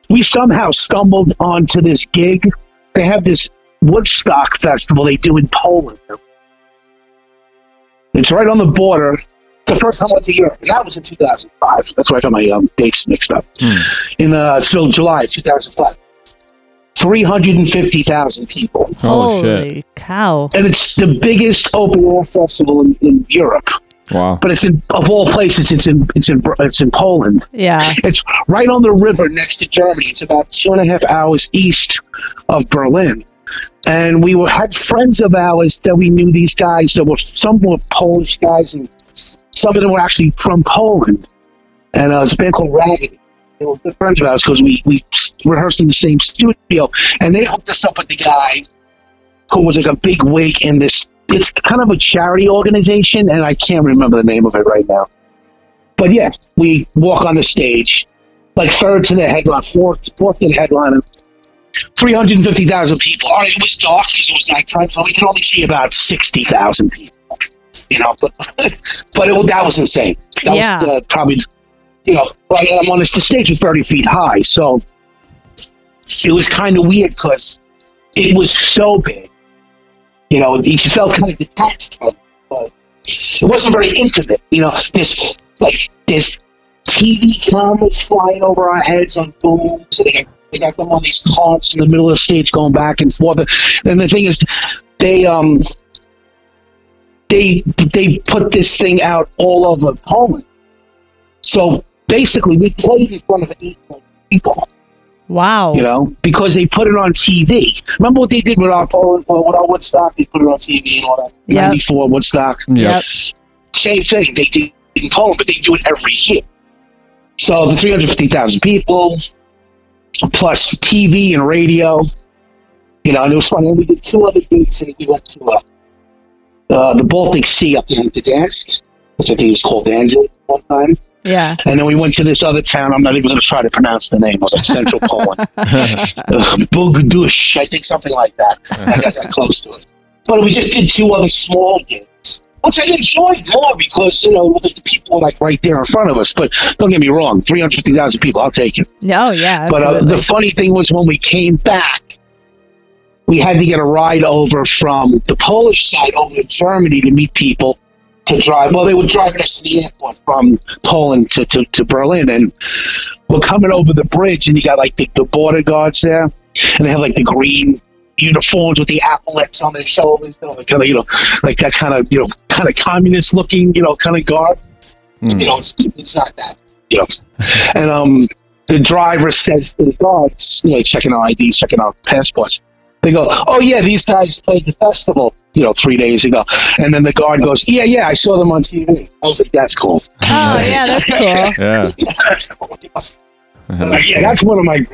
we somehow stumbled onto this gig. They have this Woodstock festival they do in Poland. It's right on the border. The first time I went to Europe, and that was in two thousand five. That's why I got my um, dates mixed up. Mm. In uh, still July two thousand five, three hundred fifty thousand people. Holy, Holy cow! And it's the biggest open air festival in, in Europe. Wow! But it's in, of all places, it's in it's in it's in Poland. Yeah, it's right on the river next to Germany. It's about two and a half hours east of Berlin. And we were had friends of ours that we knew. These guys that were some were Polish guys and some of them were actually from Poland, and uh, it was a band called Raggedy. They were good friends of ours because we, we rehearsed in the same studio, and they hooked us up with the guy who was like a big wig in this, it's kind of a charity organization, and I can't remember the name of it right now. But yeah, we walk on the stage, like third to the headline, fourth, fourth to the headline, and three hundred fifty thousand people. All right, it was dark because it was nighttime, so we could only see about sixty thousand people. You know, but but it, that was insane. That yeah. was uh, probably, you know, like I'm on this, the stage was thirty feet high, so it was kind of weird because it was so big. You know, you felt kind of detached from it, but it wasn't very intimate. You know, there's like there's T V cameras flying over our heads on booms, and they got, they got them on these carts in the middle of the stage going back and forth. And the thing is, they um. They they put this thing out all over Poland. So basically, we played in front of eight hundred people. Wow. You know, because they put it on T V. Remember what they did with our Poland, with our Woodstock? They put it on T V and all that. Yep. ninety-four Woodstock. Yep. Same thing. They did it in Poland, but they do it every year. So the three hundred fifty thousand people, plus T V and radio. You know, and it was funny. We did two other dates, and we went to a... Uh, the Baltic Sea up in Gdansk, which I think was called Angel one time. Yeah. And then we went to this other town. I'm not even going to try to pronounce the name. It was like Central Poland. uh, Bugdush, I think something like that. I got that close to it. But we just did two other small gigs, which I enjoyed more because, you know, the people were like right there in front of us. But don't get me wrong, three hundred fifty thousand people, I'll take it. Oh, yeah. But uh, the funny thing was when we came back, we had to get a ride over from the Polish side over to Germany to meet people to drive. Well, they were driving us to the airport from Poland to, to, to Berlin, and we're coming over the bridge, and you got like the, the border guards there, and they have like the green uniforms with the epaulets on their shoulders, you know, kind of, you know, like that kind of, you know, kind of communist looking, you know, kind of guard. Mm. You know, it's, it's not that, you know. And um, the driver says to the guards, you know, checking our I Ds, checking our passports. They go, oh, yeah, these guys played the festival, you know, three days ago. And then the guard goes, yeah, yeah, I saw them on T V. I was like, that's cool. Oh, yeah, that's cool. Yeah. Yeah, that's cool. Like, yeah, that's one of my,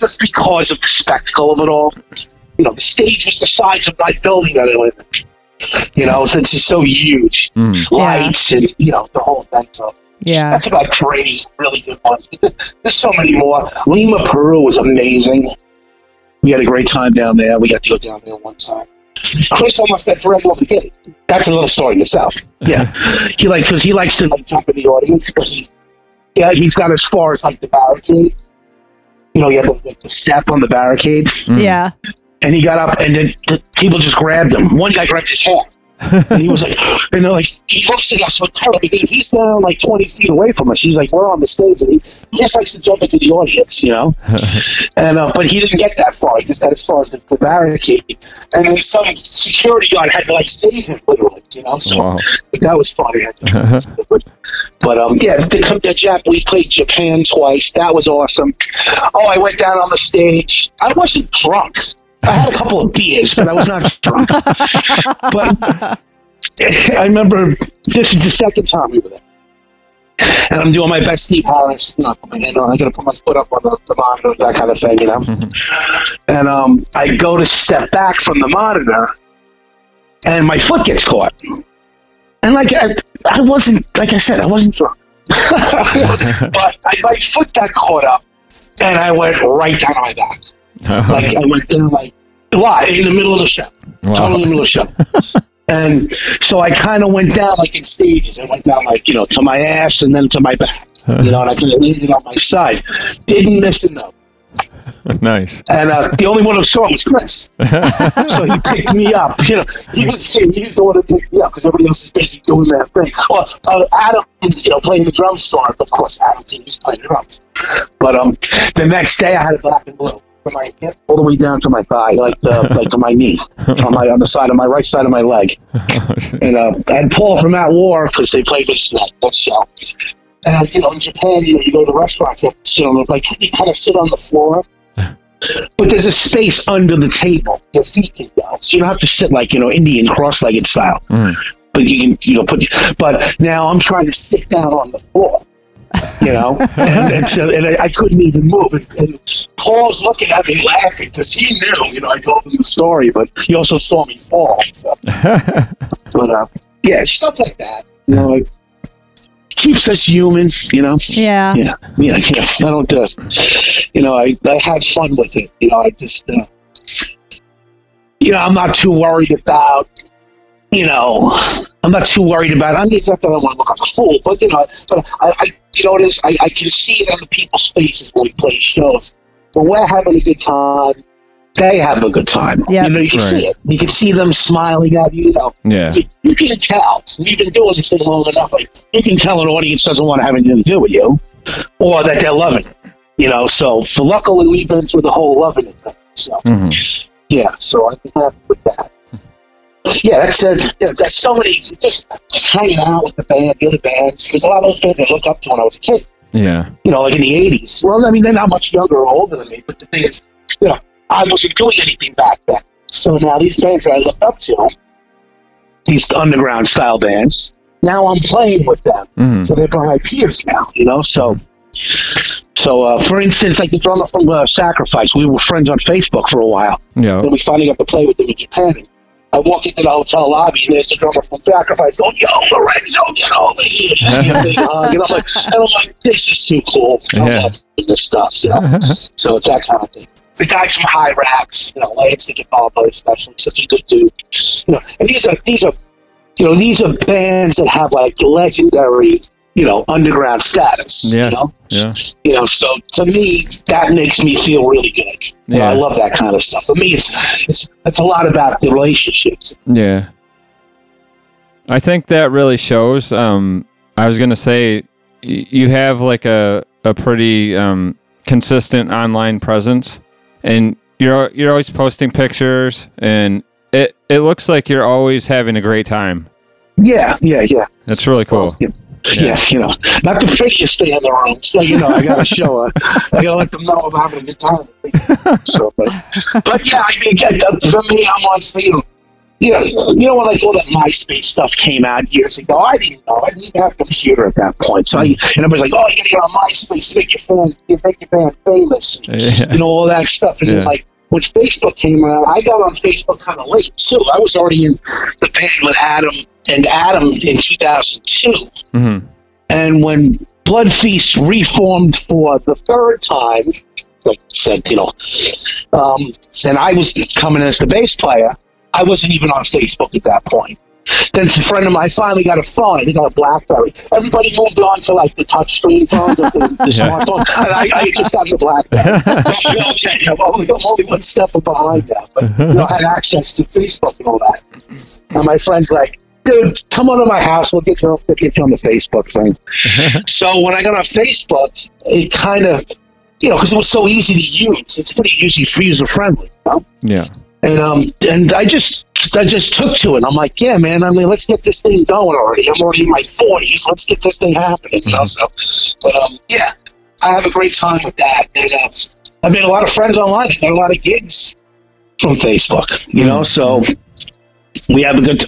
just because of the spectacle of it all. You know, the stage was the size of my building that I live in. you know, since he's so huge. Mm. Lights yeah. and, you know, the whole thing. So yeah. that's about three really good ones. There's so many more. Lima, Peru was amazing. We had a great time down there. We got to go down there one time. Chris almost got dragged off the gate. That's another story in itself. Yeah. he like Because he likes to like, jump in the audience. Because he, yeah, he's got as far as like the barricade. You know, he had the, the step on the barricade. Mm. Yeah. And he got up, and then the people just grabbed him. One guy grabbed his hat. And he was like, and they're like, he looks at us with terror. He's down like twenty feet away from us. He's like, we're on the stage. And he, he just likes to jump into the audience, you know? and uh, But he didn't get that far. He just got as far as the, the barricade. And then some security guard had to, like, save him, literally, you know? So wow. like, that was funny. but, um, yeah, the, the Jap, we played Japan twice. That was awesome. Oh, I went down on the stage. I wasn't drunk. I had a couple of beers, but I was not drunk. but I remember this is the second time we were there. And I'm doing my best Steve Harris. You know, I got to put my foot up on the, the monitor, that kind of thing, you know. Mm-hmm. And um, I go to step back from the monitor, and my foot gets caught. And like I, I wasn't, like I said, I wasn't drunk. but I, my foot got caught up, and I went right down on my back. like, I went down, like, live, in the middle of the show. Wow. Totally in the middle of the show. and so I kind of went down, like, in stages. I went down, like, you know, to my ass and then to my back. you know, and I kind of landed on my side. Didn't miss it, though. Nice. And uh, the only one who saw was Chris. so he picked me up. You know, he was, he was the one who picked me up because everybody else is basically doing that thing. Well, uh, Adam, you know, playing the drums for him. Of course, Adam was playing the drums. But um, the next day, I had a black and blue. From my hip all the way down to my thigh, like uh, like to my knee, on my on the side of my right side of my leg, and uh, and Paul from At War because they played this that, that show, and uh, you know in Japan you know, you go to restaurants, you have to sit on the, like you kind of sit on the floor, but there's a space under the table, your feet can go, so you don't have to sit like you know Indian cross-legged style, mm. but you can you know put but now I'm trying to sit down on the floor. You know, and, and so and I, I couldn't even move. And, and Paul's looking at me laughing because he knew, you know, I told him the story, but he also saw me fall. So. but uh, yeah, stuff like that. You know, it keeps us human. You know. Yeah. Yeah. Yeah. yeah. I don't. Uh, you know, I I have fun with it. You know, I just. Uh, you know, I'm not too worried about. You know, I'm not too worried about it. I mean, it's not that I want to look like a fool, but, you know, but I, I you know, it is, I, I can see it on the people's faces when we play shows. When we're having a good time, they have a good time. Yep. You know, you can right. see it. You can see them smiling at you, you know. Yeah. You, you can tell. We've been doing this thing long enough. Like, you can tell an audience doesn't want to have anything to do with you or that they're loving it, you know. So, for luckily, we've been through the whole loving it thing. So, mm-hmm. yeah, so I'm happy with that. Yeah, that's uh, yeah, that's so many just, just hanging out with the band, the other bands. There's a lot of those bands I looked up to when I was a kid. Yeah, you know, like in the eighties. Well, I mean, they're not much younger or older than me, but the thing is, you know, I wasn't doing anything back then. So now these bands that I looked up to, these underground style bands, now I'm playing with them, mm-hmm. so they're my peers now. You know, so so uh, for instance, like the drummer from uh, Sacrifice, we were friends on Facebook for a while. Yeah, and we finally got to play with them in Japan. I walk into the hotel lobby, and there's the drummer from Sacrifice going, yo, Lorenzo, get over here. You know, they hug, and, I'm like, and I'm like, this is too cool. I yeah. love this stuff, you know. Uh-huh. So it's that kind of thing. The guys from High Racks, you know, Lance the guitar player, especially, such a good dude. You know, and these are, these are, you know, these are bands that have, like, legendary, you know, underground status, yeah. you know? Yeah. You know, so to me, that makes me feel really good. You yeah. know, I love that kind of stuff. For me, it's, it's it's a lot about the relationships. Yeah. I think that really shows. Um, I was going to say, y- you have like a, a pretty um, consistent online presence, and you're you're always posting pictures, and it, it looks like you're always having a great time. Yeah, yeah, yeah. That's really cool. Well, yeah. Yeah. yeah, you know, not the prettiest thing in the room. So, you know, I got to show her. I got to let them know I'm having a good time. So, but, but yeah, I mean, for me, I'm on, you know, you know, when like all that MySpace stuff came out years ago, I didn't know. I didn't have a computer at that point. So, I, and everybody's like, oh, you got to get on MySpace to make your fan, make your band famous. And, yeah. You know, all that stuff. And yeah. then, like, when Facebook came around, I got on Facebook kind of late, too. I was already in the band with Adam and Adam in two thousand two. Mm-hmm. And when Blood Feast reformed for the third time, like I said, you know, um, and I was coming as the bass player, I wasn't even on Facebook at that point. Then a friend of mine finally got a phone. He got a BlackBerry. Everybody moved on to like the touchscreen phones, the, the yeah. smartphone, and I, I just got the BlackBerry. Okay, I'm only, I'm only one step behind that, but you know, I had access to Facebook and all that. And my friend's like, "Dude, come on to my house. We'll get you, we'll get you on the Facebook thing." So when I got on Facebook, it kind of, you know, because it was so easy to use. It's pretty easy for user friendly. You know? Yeah. And um and I just I just took to it. I'm like, yeah, man. I mean, let's get this thing going already. I'm already in my forties. Let's get this thing happening. You know, so, but um, yeah, I have a great time with that. And uh, I made a lot of friends online. I got a lot of gigs from Facebook. You know, so we have a good,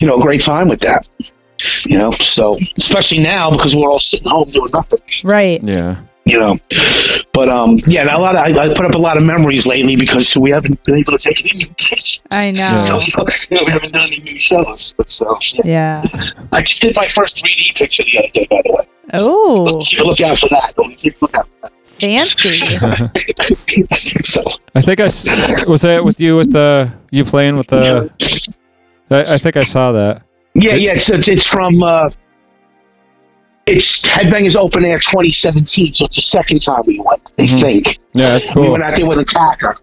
you know, great time with that. You know, so especially now because we're all sitting home doing nothing. Right. Yeah. You know, but um, yeah, a lot of, I, I put up a lot of memories lately because we haven't been able to take any new pictures. I know. So, you know, you know, we haven't done any new shows. But so, yeah. yeah. I just did my first three D picture the other day, by the way. Oh. Look, look out for that. Look out for that. Fancy. So. I think I was that with you with the you playing with the. I, I think I saw that. Yeah, yeah. It's it's, it's from. Uh, It's Headbangers Open Air twenty seventeen, so it's the second time we went, I mm-hmm. think. Yeah, that's cool. We went out there with Attacker,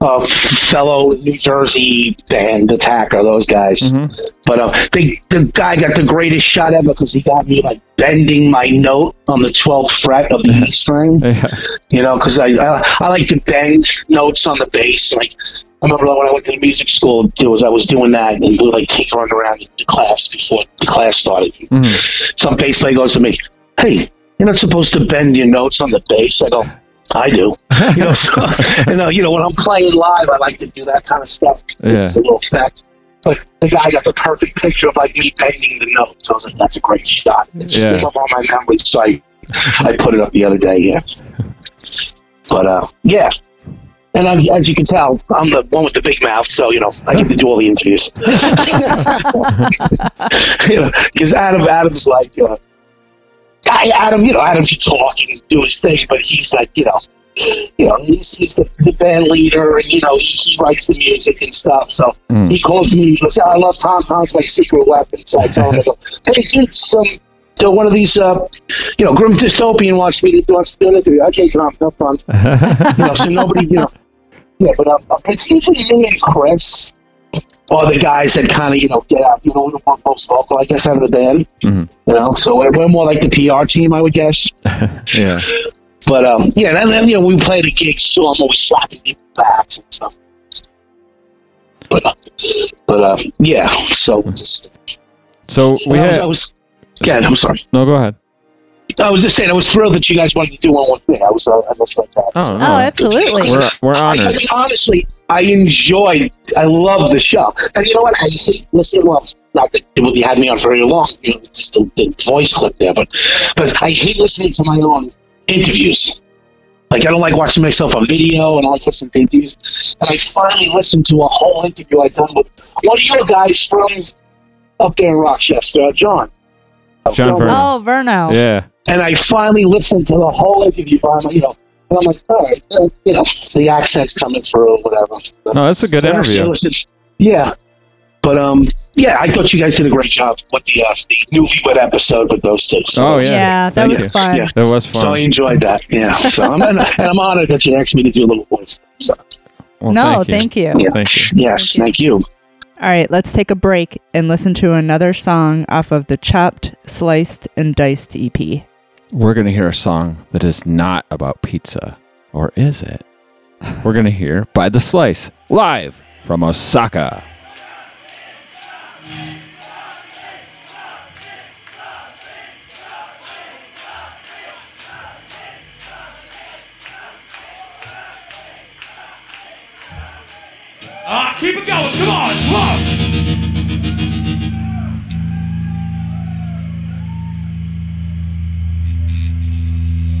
a fellow New Jersey band, Attacker, those guys. Mm-hmm. But uh, they, the guy got the greatest shot ever because he got me like bending my note on the twelfth fret of the E string. Yeah. You know, because I, I I like to bend notes on the bass. Like I remember when I went to music school, there was I was doing that and we would like take a run around the class before the class started. Mm-hmm. Some bass player goes to me, "Hey, you're not supposed to bend your notes on the bass." I go, "I do." You know, so, you know, you know, when I'm playing live, I like to do that kind of stuff. Yeah. It's a little fact. But the guy got the perfect picture of like me bending the notes. So I was like, "That's a great shot." It's yeah. still up on my memory, so I, I put it up the other day. Yeah. But uh, yeah. And I'm, as you can tell, I'm the one with the big mouth, so, you know, I get to do all the interviews. You know, because Adam, Adam's like, uh, I, Adam, you know, Adam can talk and do his thing, but he's like, you know, you know, he's, he's the, the band leader, and, you know, he, he writes the music and stuff, so mm. he calls me, he goes, "I love Tom, Tom's my secret weapon," so I tell him, I go, "Hey, dude, some... So one of these, uh, you know, Grim Dystopian wants me to wants to do it to you." "Okay, Tom, have fun." You know, so nobody, you know, yeah. But um, it's usually me and Chris, or the guys that kind of, you know, get out, you know, we're most vocal, I guess, out of the band. Mm-hmm. You know, so we're, we're more like the P R team, I would guess. Yeah. But um, yeah, and then, you know, we play the gigs, so I'm always slapping people back and stuff. But uh, but uh, yeah, so just so we had. I was, I was, Yeah, I'm sorry. No, go ahead. I was just saying, I was thrilled that you guys wanted to do one with me. I was, uh, as I said that. Oh, no. Oh, absolutely. We're, we're honored. I, I mean, honestly, I enjoyed, I love the show. And you know what? I hate listening, well, not that you had me on very long, you know, just the, the voice clip there, but, but I hate listening to my own interviews. Like, I don't like watching myself on video, and I like listening to interviews. And I finally listened to a whole interview I done with one of your guys from up there in Rochester, uh, John. John Verno. Oh, Verno. Yeah. And I finally listened to the whole interview, you know, and I'm like, all right, you know, the accent's coming through, whatever. But no, that's a good interview. Yeah. But, um, yeah, I thought you guys did a great job with the uh, the Newlywed episode with those two. So. Oh, yeah. Yeah, that was fun. Yeah. That was fun. So I enjoyed that, yeah. So I'm, and I'm honored that you asked me to do a little voice. So. Well, no, thank you. Thank you. Yeah. Thank you. Yes, thank you. Thank you. All right, let's take a break and listen to another song off of the Chopped, Sliced, and Diced E P. We're going to hear a song that is not about pizza, or is it? We're going to hear By the Slice, live from Osaka. Ah, keep it going. Come on. Come on.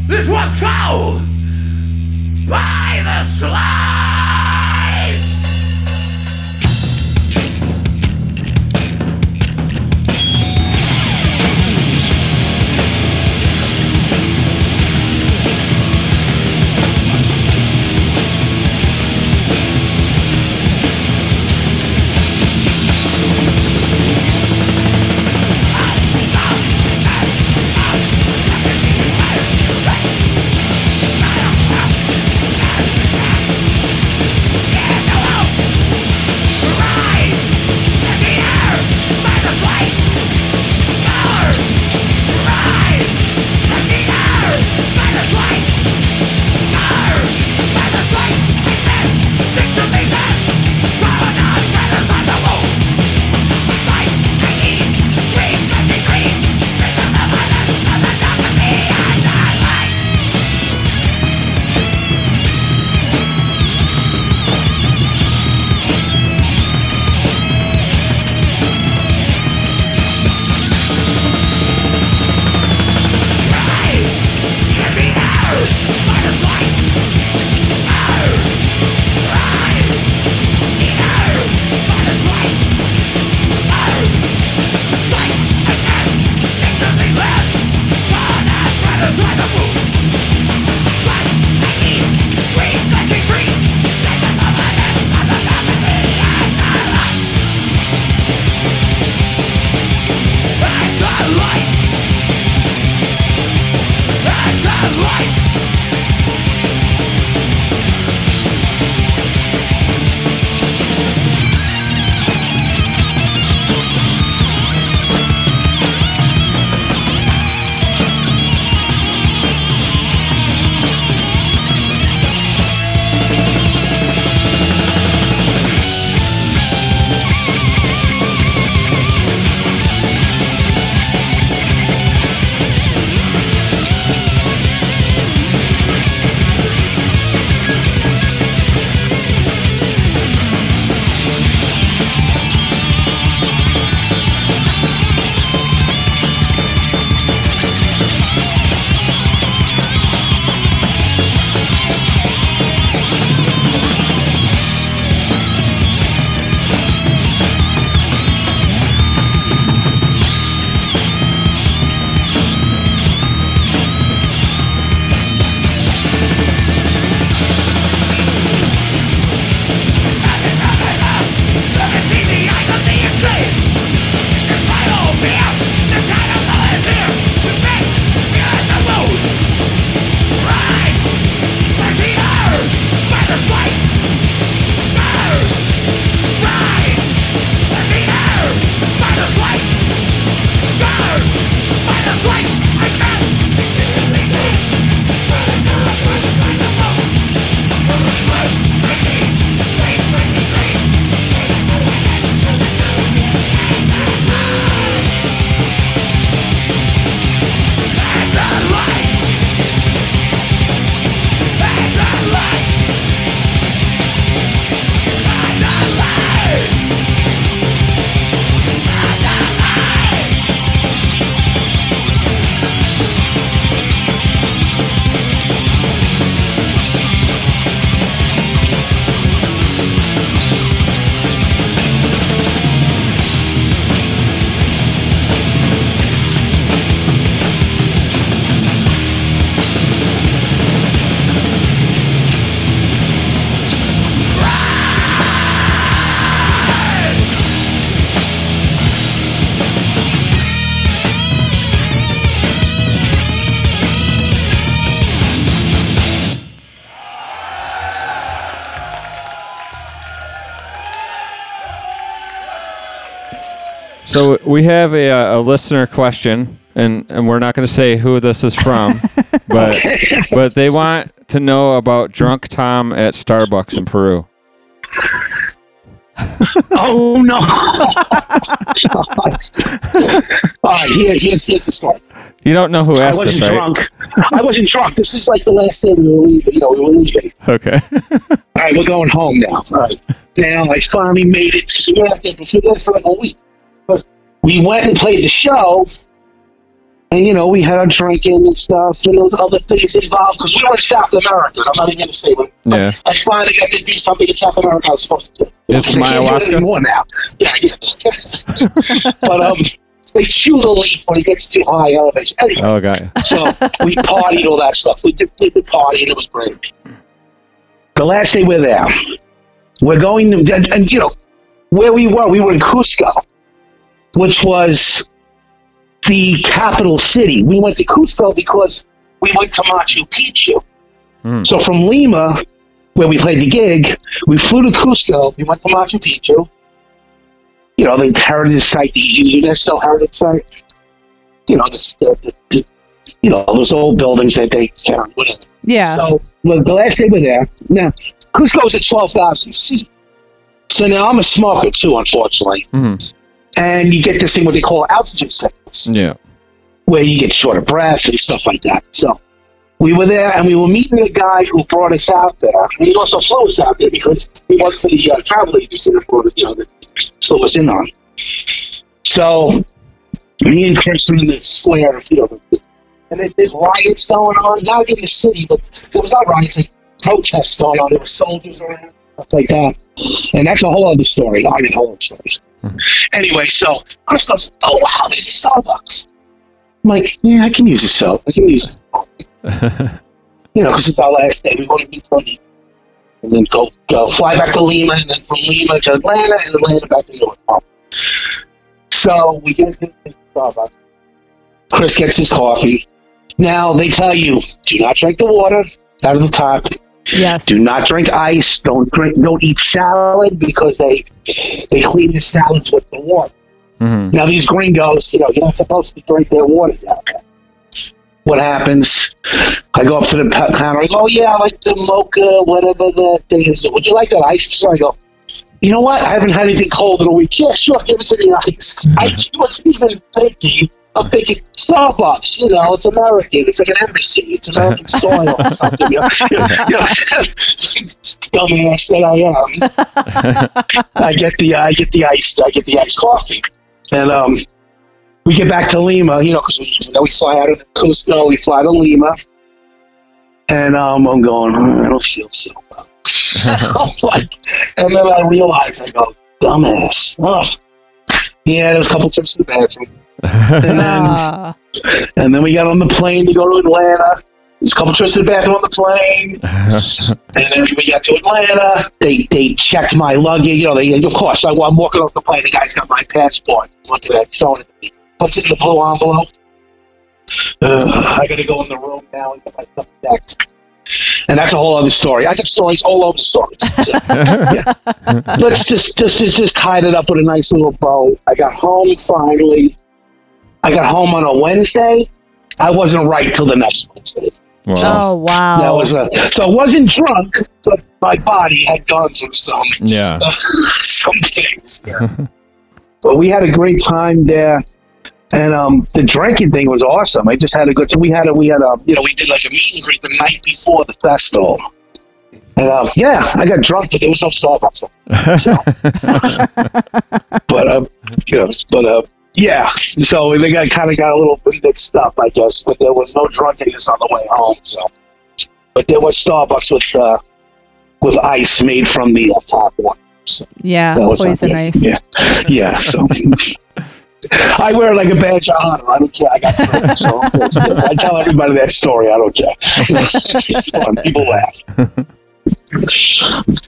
This one's called By the Slide. So we have a, a listener question, and, and we're not going to say who this is from, but okay. But they want to know about Drunk Tom at Starbucks in Peru. Oh, no. All right, here, here's, here's the story. You don't know who asked this, right? I wasn't drunk. I wasn't drunk. This is like the last day we were leaving. You know, we were leaving. Okay. All right, we're going home now. All right. Now I finally made it because we were out there before for like a week. We went and played the show, and, you know, we had our drinking and stuff, and those other things involved, because we were in South America. I'm not even going to say what. Yeah. I finally got to do something in South America I was supposed to do. It's my ayahuasca? I can't do it anymore now. Yeah, yeah. But, um, they chew the leaf when it gets too high elevation. Anyway, oh, God. So we partied, all that stuff. We did, did the party, and it was great. The last day we're there, we're going to, and, and you know, where we were, we were in Cusco, which was the capital city. We went to Cusco because we went to Machu Picchu. Mm. So from Lima, where we played the gig, we flew to Cusco, we went to Machu Picchu, you know, the heritage site, the UNESCO heritage site, you know, the, the, the, you know, those old buildings that they found, whatever. Yeah. So well, the last day we were there, now, Cusco's at twelve thousand feet. So now I'm a smoker too, unfortunately. Mm. And you get this thing what they call altitude sickness. Yeah. Where you get short of breath and stuff like that. So we were there and we were meeting a guy who brought us out there. And he also flew us out there because he worked for the uh, travel agency that brought us, you know, that flew us in on. So me and Chris were in the Slayer, you know, the, and there's, there's riots going on, not in the city, but there was not riots, like protests going on, there were soldiers around, stuff like that. And that's a whole other story, I mean, whole other stories. Mm-hmm. Anyway, so Chris goes, oh wow, there's a Starbucks. I'm like, yeah, I can use a soap. I can use it. You know, because it's our last day, we want to be funny. And then go, go fly back to Lima, and then from Lima to Atlanta, and Atlanta back to North. So we get into Starbucks. Chris gets his coffee. Now, they tell you, do not drink the water out of the top. Yes. Do not drink ice. Don't drink. Don't eat salad, because they they clean the salads with the water. Mm-hmm. Now, these gringos, you know, you're not supposed to drink their water down there. What happens? I go up to the counter. I go, oh, yeah, I like the mocha, whatever the thing is. Would you like that ice? So I go, you know what? I haven't had anything cold in a week. Yeah, sure, give it to me ice. Mm-hmm. I was even thinking, I'm thinking, Starbucks, you know, it's American. It's like an embassy. It's American soil or something. You know, you know, you know, dumbass that I am. I get the, I get the ice, I get the iced coffee. And um, we get back to Lima, you know, because we, you know, we fly out of Cusco, we fly to Lima, and um, I'm going, oh, I don't feel so well. Like, and then I realize, I go, dumbass. Oh. Yeah, there was a couple trips to the bathroom. And then, and then we got on the plane to go to Atlanta. There's a couple trips to the bathroom on the plane. And then we got to Atlanta. They they checked my luggage. You know, they, of course, I, I'm walking off the plane. The guy's got my passport. Looking at it, showing it to me. Puts it in the blue envelope. Uh, I got to go in the room now and get my stuff checked. And that's a whole other story. I got stories all over the stories. So, yeah. Let's just, just, just, just tied it up with a nice little bow. I got home finally. I got home on a Wednesday. I wasn't right till the next Wednesday. Wow. So, oh wow! That was a, so I wasn't drunk, but my body had gone through some yeah uh, some things. Yeah. But we had a great time there, and um, the drinking thing was awesome. I just had a good time. We had a we had a you know we did like a meet and greet the night before the festival, and um, yeah, I got drunk, but there was no Starbucks. So. but uh, you know, but uh. Yeah, so they got kind of got a little mixed up, I guess, but there was no drunkenness on the way home. So, but there was Starbucks with uh, with ice made from the uh, top one. So yeah, that was poison ice. Yeah, yeah. So I wear it like a badge of honor. I don't care. I got to it, so I tell everybody that story. I don't care. It's fun. People laugh.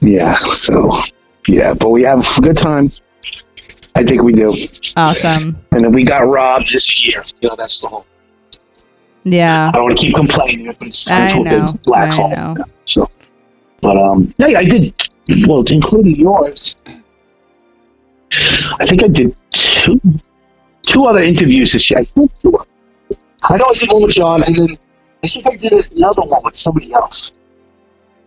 Yeah. So yeah, but we have a good time. I think we do. Awesome. And then we got robbed this year. You know, that's the whole. Yeah. I don't want to keep complaining, but it's I know. A big black I hole. Know. So, but um, yeah, I did. Well, including yours, I think I did two, two other interviews this year. I think two. I know I did one with John, and then I think I did another one with somebody else.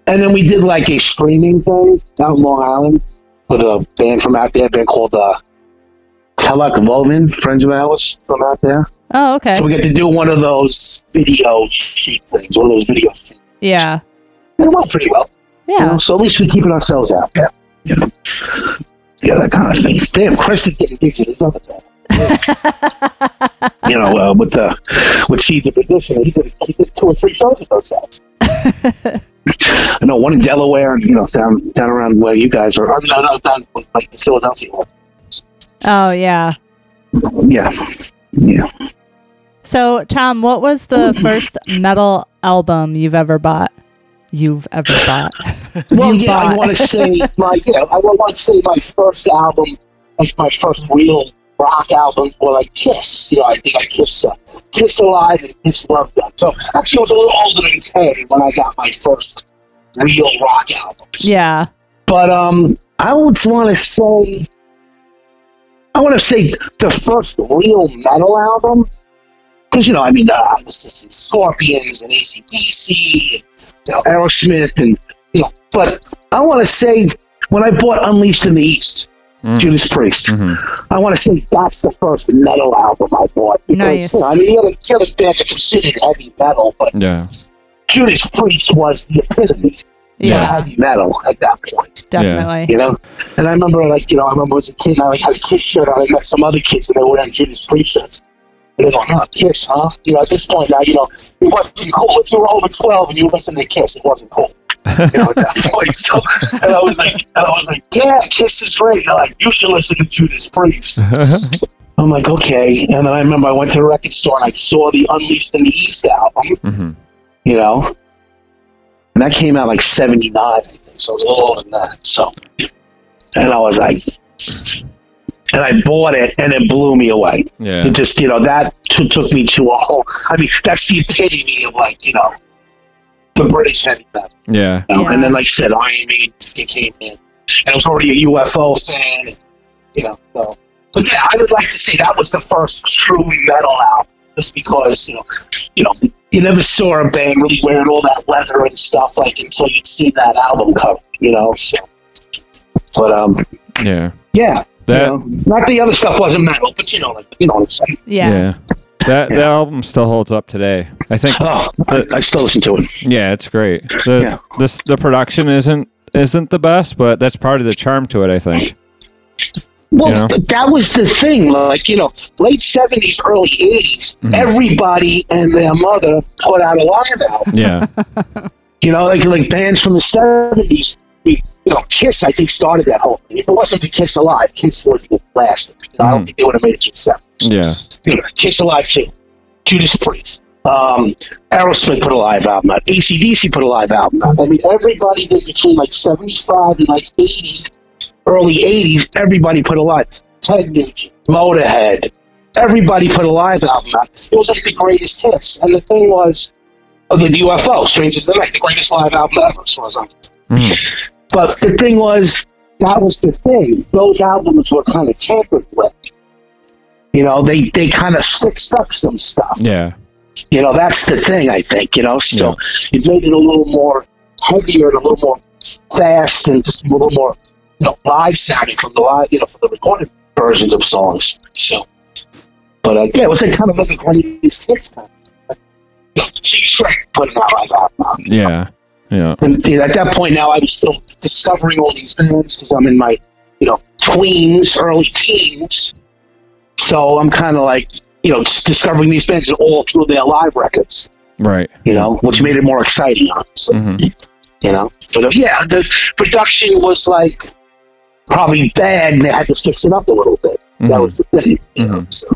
And then we did like a streaming thing down in Long Island with a band from out there, a band called. Uh, Telek Volvin, friends of ours from out there. Oh, okay. So we get to do one of those video sheet things, one of those video streams. Yeah. And it went pretty well. Yeah. You know, so at least we're keeping ourselves out there. Yeah. You know? Yeah, that kind of thing. Damn, Chris is getting addicted. It's other time. Yeah. You know, uh, with the with She's a Tradition, he did he did two or three shows with those guys. I know one in Delaware, and you know down down around where you guys are. No, no, down like the Philadelphia one. Oh, yeah. Yeah. Yeah. So, Tom, what was the first metal album you've ever bought? You've ever bought? Well, you yeah, bought. I want to say my, you know, I want to say my first album, like my first real rock album, or like Kiss. You know, I think I kissed, uh, Kissed Alive and Kiss Love Gun. So, actually, I was a little older than ten when I got my first real rock album. Yeah. But um, I would want to say... I want to say the first real metal album, because, you know, I mean, uh, this is Scorpions and A C D C, you know, Aerosmith, and, you know, but I want to say when I bought Unleashed in the East, mm. Judas Priest, mm-hmm. I want to say that's the first metal album I bought. Because, nice. You know, I mean, the other, the other bands are considered heavy metal, but yeah. Judas Priest was the epitome. Yeah, yeah. Heavy metal at that point. Definitely. You know? And I remember, like, you know, I remember as a kid, I like had a Kiss shirt on. I met some other kids, and they were wearing Judas Priest shirts. They're going, oh, Kiss, huh? You know, at this point now, you know, it wasn't cool. If you were over twelve and you listened to Kiss, it wasn't cool. You know, at that point. So, and I was like, and I was like, yeah, Kiss is great. And they're like, you should listen to Judas Priest. I'm like, okay. And then I remember I went to the record store and I saw the Unleashed in the East album, mm-hmm. you know, and that came out like seventy-nine, I think, so I was a little older than that. So, and I was like, and I bought it and it blew me away. Yeah. It just, you know, that t- took me to a whole, I mean, that's the epitome of like, you know, the British heavy metal. Yeah. You know? Yeah. And then, like I said, Iron Maiden came in. And I was already a U F O fan, and, you know, so. But yeah, I would like to say that was the first true metal album, just because, you know, you know, you never saw a band really wearing all that leather and stuff like until you'd seen that album cover, you know. So, but um, yeah, yeah, that, you know, not the other stuff wasn't metal, but you know, like, you know what I'm saying. Yeah, yeah. that yeah. that album still holds up today. I think. Oh, the, I, I still listen to it. Yeah, it's great. The yeah. this the production isn't isn't the best, but that's part of the charm to it, I think. Well, you know? th- that was the thing. Like, you know, late seventies, early eighties, mm-hmm. everybody and their mother put out a live album. Yeah. You know, like like bands from the seventies. You know, Kiss, I think, started that whole thing. If it wasn't for Kiss Alive, Kiss would have blasted. You know, mm-hmm. I don't think they would have made it to the seventies. Yeah. You know, Kiss Alive too. Judas Priest. Um, Aerosmith put a live album out. A C D C put a live album out. I mean, everybody did between like seventy-five and like eighty. Early eighties, everybody put a live. Ted Nugent, Motorhead, everybody put a live album out. It was like the greatest hits. And the thing was, oh, the U F O, Strangers Than Night, the greatest live album ever. So I was on. Mm. But the thing was, that was the thing. Those albums were kind of tampered with. You know, they, they kind of fixed up some stuff. Yeah. You know, that's the thing, I think, you know. So yeah. It made it a little more heavier and a little more fast and just a little more, you know, live sounding from the live, you know, from the recorded versions of songs. So, but uh, yeah, it was like kind of like a greatest hits. She's right, putting out live album. Yeah, yeah. And you know, at that point, now I was still discovering all these bands because I'm in my, you know, tweens, early teens. So I'm kind of like, you know, discovering these bands all through their live records. Right. You know, which made it more exciting, honestly. Mm-hmm. You know, but yeah, the production was like probably bad, and they had to fix it up a little bit. Mm-hmm. That was the thing. Mm-hmm. So,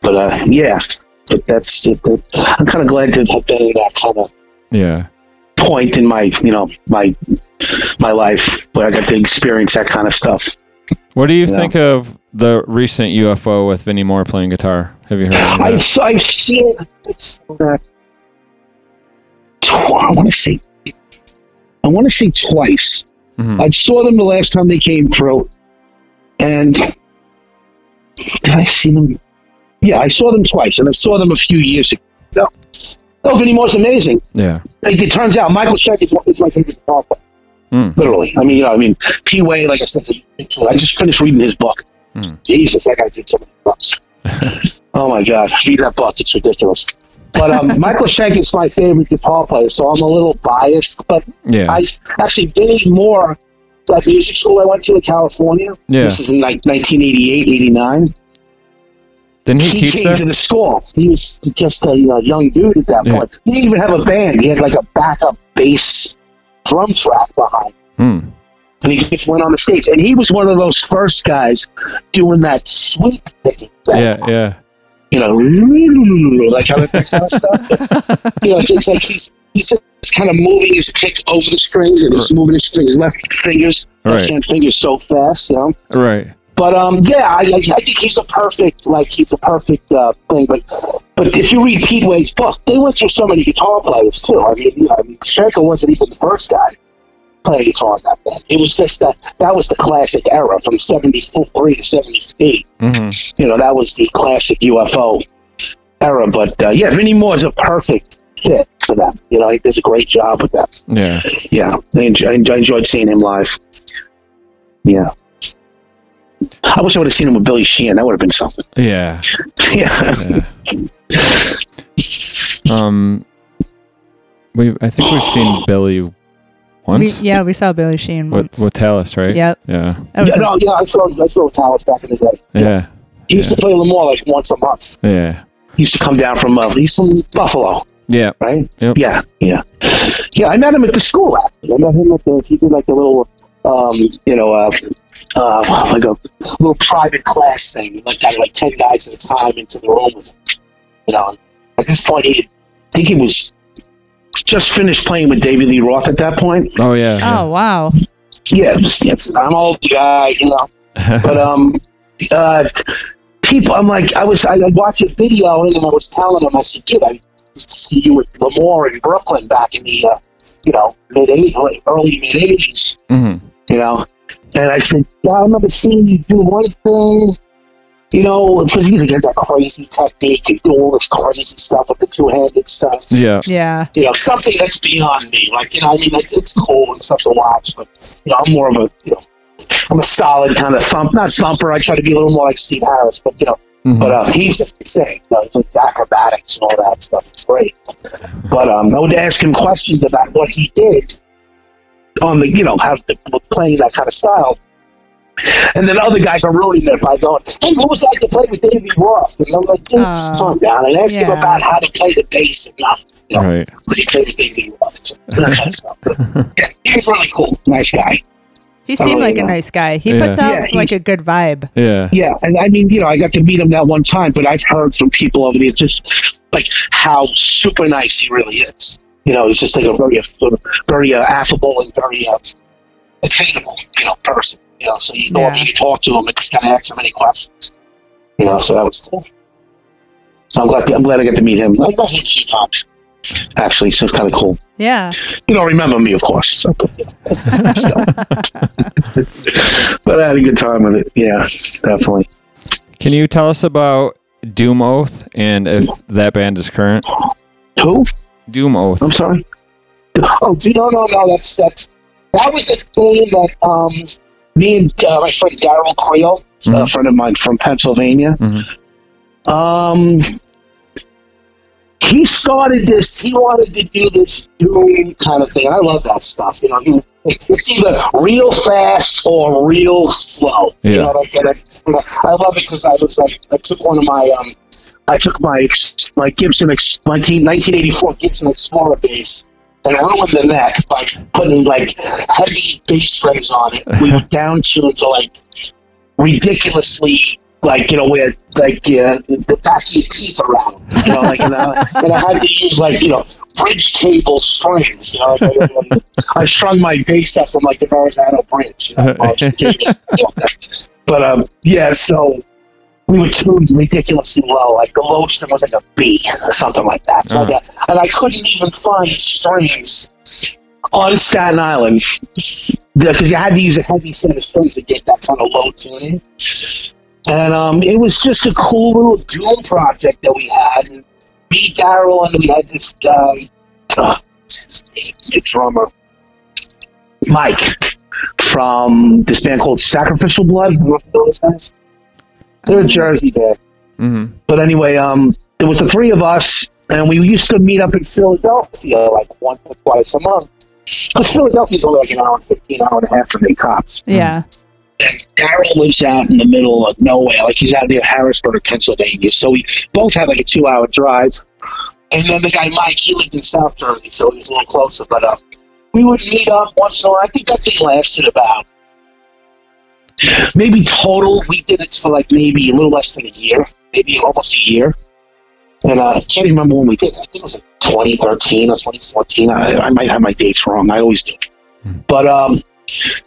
but uh, yeah, but that's it. I'm kind of glad to have been in that kind of yeah point in my you know my my life where I got to experience that kind of stuff. What do you, you think know? Of the recent U F O with Vinnie Moore playing guitar? Have you heard of that? I've, I've seen it. Uh, I want to see. I want to say twice. Mm-hmm. I saw them the last time they came through, and did I see them? Yeah, I saw them twice, and I saw them a few years ago. Oh, Vinnie Moore's amazing. Yeah. Like, it turns out Michael Schenck is, is my favorite guitar player. Mm. Literally. I mean, you know, I mean, P. Way, like I said, I just finished reading his book. Mm. Jesus, that guy did so many books. Oh my God, read that book. It's ridiculous. But um, Michael Schenck is my favorite guitar player, so I'm a little biased. But yeah. I actually, Vinnie Moore, that music school I went to in California, yeah. This is in like nineteen eighty-eight, eighty-nine. Didn't he, he teach came that? To the school. He was just a you know, young dude at that yeah. point. He didn't even have a band. He had like a backup bass drum track behind him. Hmm. And he just went on the stage. And he was one of those first guys doing that sweep picking thing. Yeah, yeah. You know, like how it makes kind of stuff. But, you know, it's like he's he's just kind of moving his pick over the strings, and he's moving his, his left fingers, right. Left hand fingers so fast, you know. Right. But um, yeah, I I think he's a perfect like he's a perfect uh, thing. But but if you read Pete Way's book, they went through so many guitar players too. I mean, you know, I mean, Schenker wasn't even the first guy playing guitar on that band. It was just that that was the classic era from seventy-three to seventy-eight. Mm-hmm. You know, that was the classic U F O era. But uh, yeah, Vinnie Moore is a perfect fit for that. You know, he does a great job with that. Yeah, yeah. I, enjoy, I enjoyed seeing him live. Yeah, I wish I would have seen him with Billy Sheehan. That would have been something. Yeah, yeah. yeah. um, we I think we've seen Billy. We, yeah, we saw Billy Sheehan once. With, with Talis, right? Yep. Yeah. Yeah. No, yeah, I saw I saw Talis back in the day. Yeah. He used yeah. to play Lamar like once a month. Yeah. He used to come down from uh, he's from Buffalo. Yeah. Right? Yep. Yeah. Yeah. Yeah, I met him at the school actually. I met him at the he did like a little um, you know, uh, uh, like a little private class thing. Like got like ten guys at a time into the room with him. You know, at this point he I think he was just finished playing with David Lee Roth at that point. Oh yeah. yeah. Oh wow. Yeah, just, yeah, I'm an old guy, you know. But um uh people I'm like I was I watched a video and I was telling him, I said, dude, I used to see you at Lamar in Brooklyn back in the uh, you know, mid eighties early mid eighties. Mm-hmm. You know? And I said, yeah, I remember seeing you do one thing, you know, because he's against that crazy technique and do all this crazy stuff with the two handed stuff. Yeah. Yeah. You know, something that's beyond me. Like, you know, I mean it's it's cool and stuff to watch, but you know, I'm more of a you know I'm a solid kind of thump, not thumper. I try to be a little more like Steve Harris, but you know, mm-hmm. but uh, he's just insane. You know, he's like acrobatics and all that stuff. It's great. But um, I would ask him questions about what he did on the, you know, how to, playing that kind of style. And then other guys are ruining it by going, hey, what was it like to play with David Roth? And I'm like, dude, uh, it's fun, down. And I asked yeah. him about how to play the bass and nothing. You know, right. Because he played with David Roth and that kind of stuff. But, yeah, he was really cool. Nice guy. He seemed like know. a nice guy. He yeah. puts out yeah, like a good vibe. Yeah. Yeah. And I mean, you know, I got to meet him that one time, but I've heard from people over there just like how super nice he really is. You know, he's just like a very, very uh, affable and very uh, attainable, you know, person. You know, so you go yeah. up and you talk to him and just kind of ask him any questions. You know, so that was cool. So I'm glad, I'm glad I got to meet him. I met him a few times. Actually, so it's kind of cool. Yeah. You don't remember me, of course. So, but, yeah. But I had a good time with it. Yeah, definitely. Can you tell us about Doom Oath and if that band is current? Who? Doom Oath. I'm sorry? Oh, no, no, no. That's, that's, that was a thing that um, me and uh, my friend Daryl Creel, mm-hmm. a friend of mine from Pennsylvania, mm-hmm. um... he started this, he wanted to do this doom kind of thing. And I love that stuff. You know, he, it's either real fast or real slow. Yeah. You know what I mean? I, I love it because I was like, I took one of my, um, I took my, my Gibson, my team, nineteen eighty-four Gibson Explorer bass and I ruined the neck by putting like heavy bass strings on it. We were down to, to like ridiculously, like, you know, where, like, uh, the back of your teeth are out, you know, like, and I, and I had to use, like, you know, bridge cable strings, you know, like, I, I, I strung my bass up from, like, the Verrazano bridge, you know, but, um, yeah, so, we were tuned ridiculously low, like, the low string was, like, a B, or something like that, so uh-huh. like that. And I couldn't even find strings on Staten Island, because you had to use a heavy set of strings to get that kind of low tuning. And um, it was just a cool little doom project that we had. And me, Daryl, and we had this guy, uh, the drummer, Mike, from this band called Sacrificial Blood. Those guys? They're a Jersey band. Mm-hmm. But anyway, um, there was the three of us, and we used to meet up in Philadelphia like once or twice a month. Because Philadelphia's only like an hour and fifteen, hour and a half from the cops. Yeah. Mm-hmm. And Daryl lives out in the middle of nowhere, like he's out near Harrisburg, Pennsylvania. So we both have like a two-hour drive. And then the guy Mike, he lived in South Jersey, so he's a little closer. But uh, we would meet up once in a while. I think that thing lasted about maybe total. We did it for like maybe a little less than a year, maybe almost a year. And uh, I can't remember when we did it. I think it was like twenty thirteen or twenty fourteen. I, I might have my dates wrong. I always do. But um.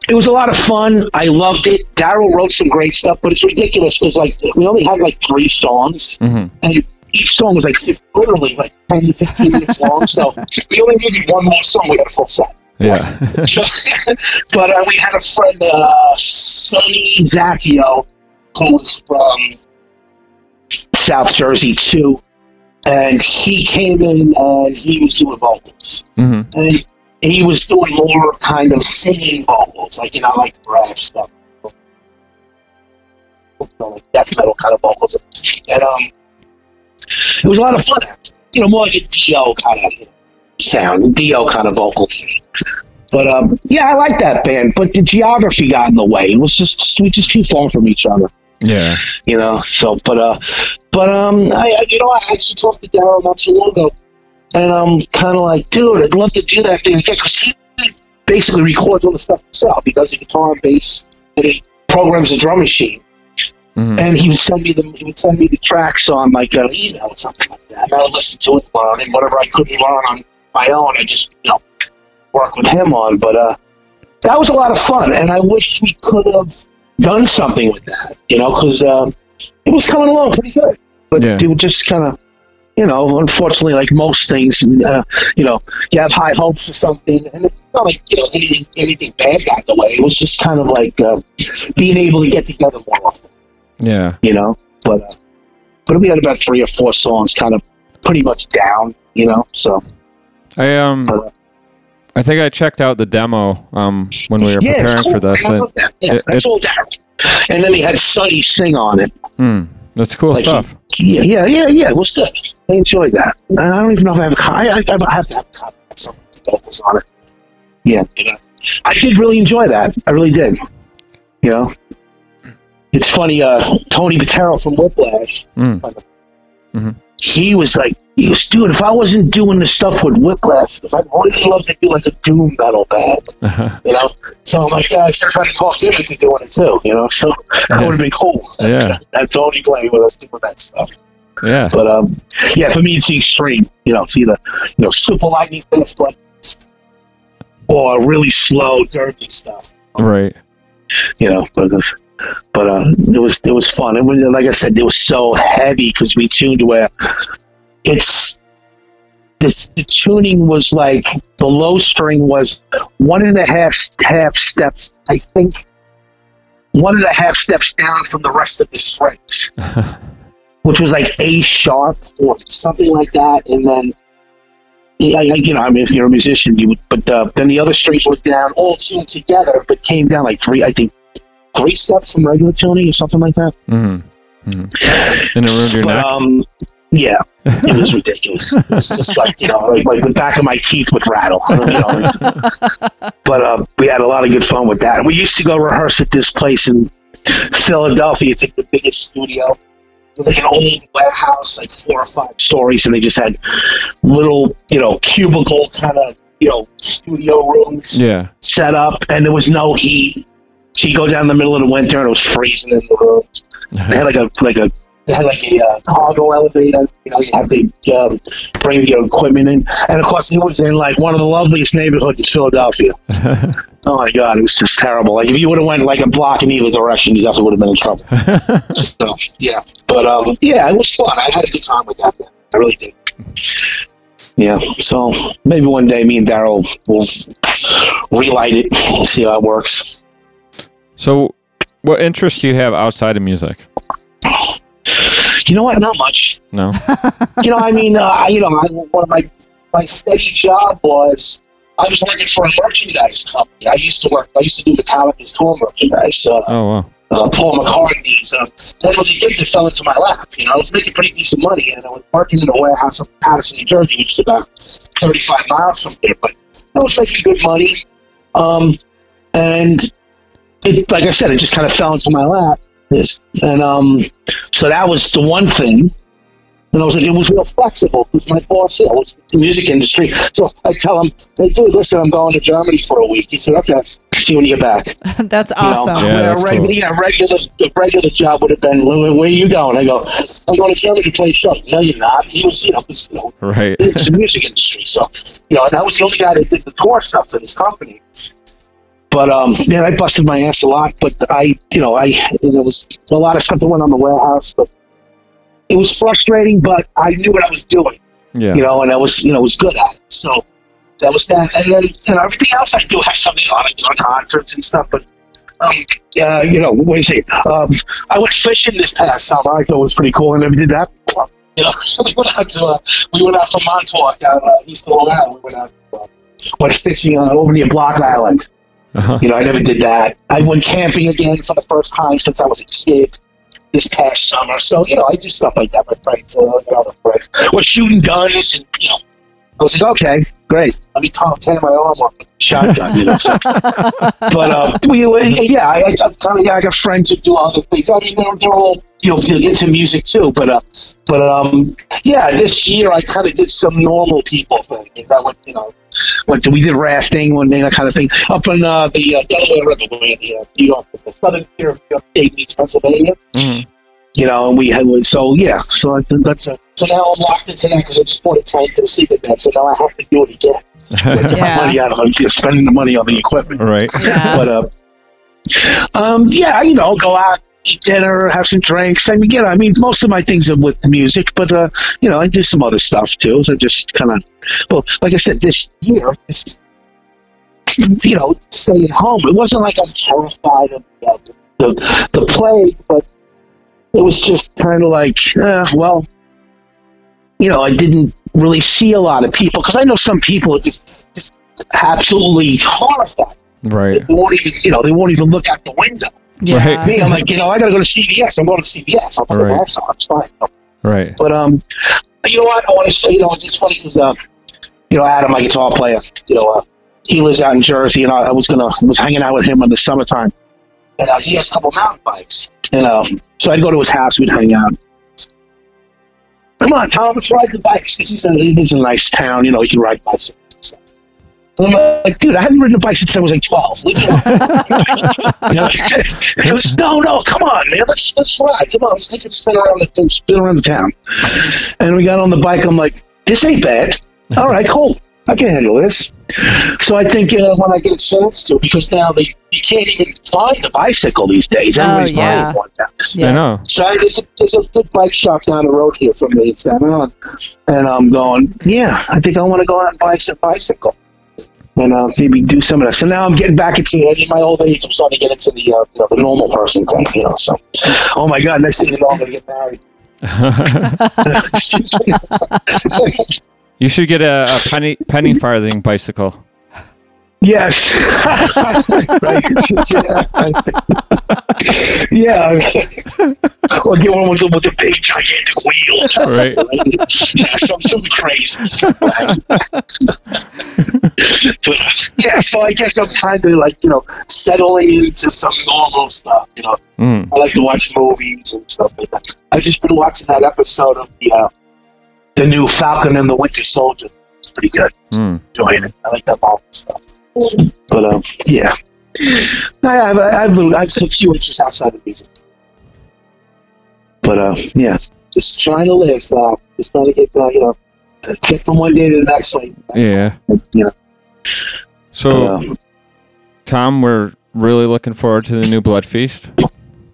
It was a lot of fun. I loved it. Daryl wrote some great stuff, but it's ridiculous because like we only had like three songs, mm-hmm. and each song was like literally like ten to fifteen minutes long. So we only needed one more song. We had a full set. Yeah. But uh, we had a friend, uh, Sonny Zacchio, who was from South Jersey too, and he came in and he was doing vocals. Mm-hmm. And he was doing more kind of singing vocals, like, you know, like rap stuff, you know, like death metal kind of vocals. And um, it was a lot of fun, you know, more like a Dio kind of you know, sound, Dio kind of vocals. But um, yeah, I like that band, but the geography got in the way. It was just, we just too far from each other. Yeah. You know, so, but, uh, but, um, I, I you know, I actually talked to Daryl not too long ago, and I'm kind of like, dude, I'd love to do that thing again, because he basically records all the stuff himself. He does the guitar and bass, and he programs a drum machine. Mm-hmm. And he would send me the he would send me the tracks on like an email or something like that, and I would listen to it and learn, and whatever I couldn't learn on my own, I just, you know, work with him on. But uh, that was a lot of fun, and I wish we could have done something with that, you know, because um, it was coming along pretty good. But yeah. It was just kind of, you know, unfortunately, like most things, uh, you know, you have high hopes for something, and it's not like, you know, anything anything bad got in the way. It was just kind of like uh, being able to get together more often. Yeah, you know, but uh, but we had about three or four songs kind of pretty much down, you know. So I um, but, uh, I think I checked out the demo um when we were yeah, preparing cool. for this. I love that. Yes, it, that's it, all Daryl. And then he had Sonny sing on it. Mm, that's cool like stuff. He, yeah, yeah, yeah, yeah. It was good. I enjoyed that. And I don't even know if I have a copy. I, I, I have to have a copy of something vocals on it. Yeah, you know, I did really enjoy that. I really did. You know. It's funny, uh, Tony Patero from Whiplash, mm. mm-hmm. he was like, he was, dude, if I wasn't doing the stuff with Whiplash, I'd always love to do like a doom metal band, uh-huh. you know? So I'm like, yeah, I should have tried to talk him into doing it too, you know? So that yeah. would have been cool. Yeah. That's Tony playing with us doing that stuff. Yeah. But, um, yeah, for me, it's the extreme, you know, it's either, you know, super lightning fast, but, or really slow, dirty stuff. Right. You know, but it's, But uh, it was it was fun. It was, like I said, it was so heavy because we tuned where it's this. The tuning was like the low string was one and a half half steps. I think one and a half steps down from the rest of the strings, which was like A sharp or something like that. And then you know, I mean, if you're a musician, you would. But uh, then the other strings went down, all tuned together, but came down like three, I think. Three steps from regular tuning or something like that. Mm-hmm. Mm-hmm. And it ruined your but, neck. Um, yeah, it was ridiculous. It was just like, you know, like, like the back of my teeth would rattle. You know? But uh, we had a lot of good fun with that. And we used to go rehearse at this place in Philadelphia. It's like the biggest studio. It was like an old warehouse, like four or five stories. And they just had little, you know, cubicle kind of, you know, studio rooms yeah. set up. And there was no heat. So you go down in the middle of the winter and it was freezing in the room. They had like a like a they had like a uh, cargo elevator. You know, you have to um, bring your equipment in, and of course it was in like one of the loveliest neighborhoods in Philadelphia. Oh my God, it was just terrible. Like if you would have went like a block in either direction, you definitely would have been in trouble. So yeah, but um, yeah, it was fun. I had a good time with that. I really did. Yeah, so maybe one day me and Daryl will relight it and see how it works. So, what interests do you have outside of music? You know what? Not much. No. You know, I mean, uh, you know, I, one of my my steady job was I was working for a merchandise company. I used to work. I used to do Metallica's tour merchandise. Uh, oh wow. Uh, Paul McCartney's. Uh, that was a gig that fell into my lap. You know, I was making pretty decent money, and I was working in a warehouse in Patterson, New Jersey, which is about thirty-five miles from here. But I was making good money, um, and. It, like I said, it just kind of fell into my lap. This and um, so that was the one thing. And I was like, it was real flexible because my boss, you know, was in the music industry. So I tell him, "Hey, dude, listen, I'm going to Germany for a week." He said, "Okay, see you when you get back." That's awesome. You know, yeah, that's a regular, cool. yeah, regular, a regular job would have been, "Where, where are you going?" I go, "I'm going to Germany to play show." No, you're not. He was, you know, was, you know right. It's the music industry. So, you know, and I was the only guy that did the tour stuff for this company. But, um, man, I busted my ass a lot, but I, you know, I, there was a lot of stuff that went on the warehouse, but it was frustrating, but I knew what I was doing, yeah. you know, and I was, you know, was good at it. So that was that. And then, you know, everything else I do have something on, I do on concerts and stuff, but, um, uh, you know, what do you say? Um, I went fishing this past summer. I thought it was pretty cool. I never did that before. You know, we went out to, uh, we went out to Montauk out, uh, East Long Island. We went out, uh, went fishing on over near Block Island. Uh-huh. You know, I never did that. I went camping again for the first time since I was a kid this past summer. So, you know, I do stuff like that with friends. Uh, with friends. We're shooting guns and, you know, I was like, okay, great. Let me Tom K my arm off with a shotgun, you know. So. But um, we, we, yeah, I, I, I, yeah, I got friends who do other things. I mean, they're, they're all you know they're into music too. But uh, but um, yeah, this year I kind of did some normal people thing. You know, like, you know, like we did rafting one day, that kind of thing, up in uh, the uh, Delaware River, the uh, New York, the southern tier of New York State meets Pennsylvania. Mm-hmm. You know, and we had, so yeah, so I think that's a, so now I'm locked into that because I just bought a tank to sleep at that, so now I have to do it again. Get yeah. money out of it, you're spending the money on the equipment. Right. Yeah. But, uh, um, yeah, you know, go out, eat dinner, have some drinks. I mean, you know, I mean, most of my things are with the music, but, uh, you know, I do some other stuff too. So just kind of, well, like I said, this year, just, you know, stay at home. It wasn't like I'm terrified of uh, the, the plague, but, it was just kind of like, uh, well, you know, I didn't really see a lot of people because I know some people are just, just absolutely horrified. Right. They won't even, you know, they won't even look out the window. Yeah. Right. Me, I'm like, you know, I got to go to C V S. I'm going to C V S. I'll put the mask on. It's fine. Right. But um, you know what? I want to say, you know, it's funny because um, you know, Adam, my guitar player, you know, uh, he lives out in Jersey, and I, I was gonna was hanging out with him in the summertime. And uh, he has a couple mountain bikes. And um, so I'd go to his house, we'd hang out. Come on, Tom, let's ride the bikes. Because he's, he's in a nice town, you know, he can ride bikes and stuff. And I'm like, dude, I haven't ridden a bike since I was like twelve. You know? It was, no, no, come on, man, let's, let's ride. Come on, let's take it, spin around the spin around the town. And we got on the bike, I'm like, this ain't bad. All right, cool. I can handle this. So I think uh, when I get a chance to, because now they, you can't even find the bicycle these days. Everybody's oh, yeah. buying one now. Yeah. I know. So I, there's, a, there's a good bike shop down the road here from me in Staten Island. And I'm going, yeah, I think I want to go out and buy some bicycle. And uh, maybe do some of that. So now I'm getting back into it. In my old age, I'm starting to get into the, uh, you know, the normal person thing. You know, so, oh my God, next thing you know, I'm going to get married. You should get a, a penny penny farthing bicycle. Yes. Right. Yeah. Or get one with, with the big gigantic wheels. Right. Yeah, something, something crazy. But, yeah, so I guess I'm kind of like, you know, settling into some normal stuff, you know. Mm. I like to watch movies and stuff like that. I've just been watching that episode of the uh, The new Falcon and the Winter Soldier. It's pretty good. Mm. Enjoying it. I like that Marvel stuff. But, um, yeah. I have, I have, I have a few inches outside of music. But, uh, yeah. Just trying to live, uh, just trying to get, uh, you know, get from one day to the next. Like, yeah. You know. So, but, um, Tom, we're really looking forward to the new Blood Feast.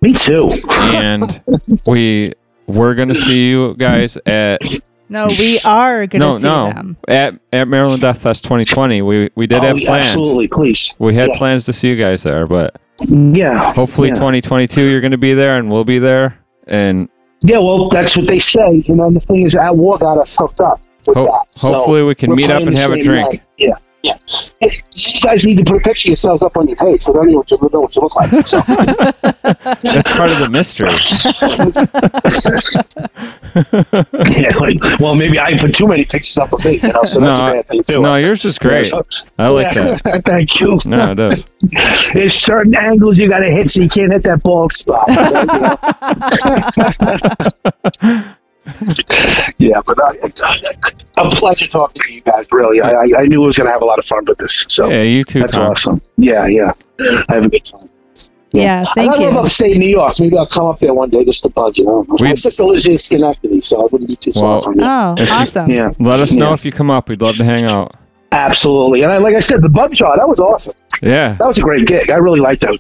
Me too. And we, we're going to see you guys at... No, we are going to no, see no. them. At at Maryland Death Fest twenty twenty, we, we did oh, have plans. Absolutely, please. We had yeah. plans to see you guys there, but yeah, hopefully yeah. twenty twenty-two you're going to be there and we'll be there. And yeah, well, that's what they say. You know, the thing is, At War got us hooked up with ho- that. So hopefully we can meet up and have a drink. Night. Yeah, yeah. Hey, you guys need to put a picture of yourselves up on your page because I don't know what you, know what you look like. So. That's part of the mystery. Yeah, like, well, maybe I put too many pictures up of me, you know, so that's no, a bad thing too. No, yours is great. I like yeah, that. Thank you. No, it does. There's certain angles you got to hit so you can't hit that bald spot. Yeah, but I, I, a pleasure talking to you guys, really. I, I, I knew I was going to have a lot of fun with this. So yeah, you too. That's Tom. Awesome. Yeah, yeah. I have a good time. Yeah, thank I you. I love upstate New York. Maybe I'll come up there one day just to bug you. Know? My sister lives in Schenectady, so I wouldn't be too far well, from you. Oh, awesome. Yeah. Let us know yeah. if you come up. We'd love to hang out. Absolutely. And I, like I said, the bug shot, that was awesome. Yeah. That was a great gig. I really liked that.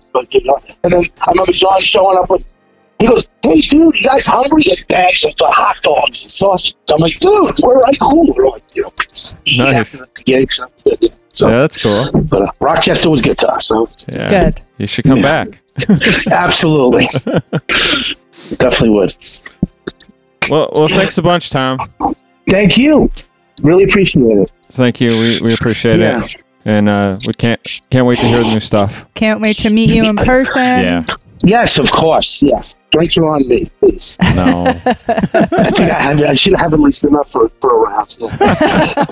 And then I remember John showing up with, he goes, hey, dude, you guys hungry? Get bags of uh, hot dogs and sausage. I'm like, dude, we're like, cool. We're like, you know, nice. Yeah, so, yeah, that's cool. But uh, Rochester was good to us. So. Yeah. Good. You should come yeah. back. Absolutely. Definitely would. Well, well, thanks a bunch, Tom. Thank you. Really appreciate it. Thank you. We we appreciate yeah. it. And uh, we can't can't wait to hear the new stuff. Can't wait to meet you in person. Yeah. Yes, of course. Yes. Yeah. Don't you on me, please. No. I think I, have, I should have at least enough for, for a round. Yeah.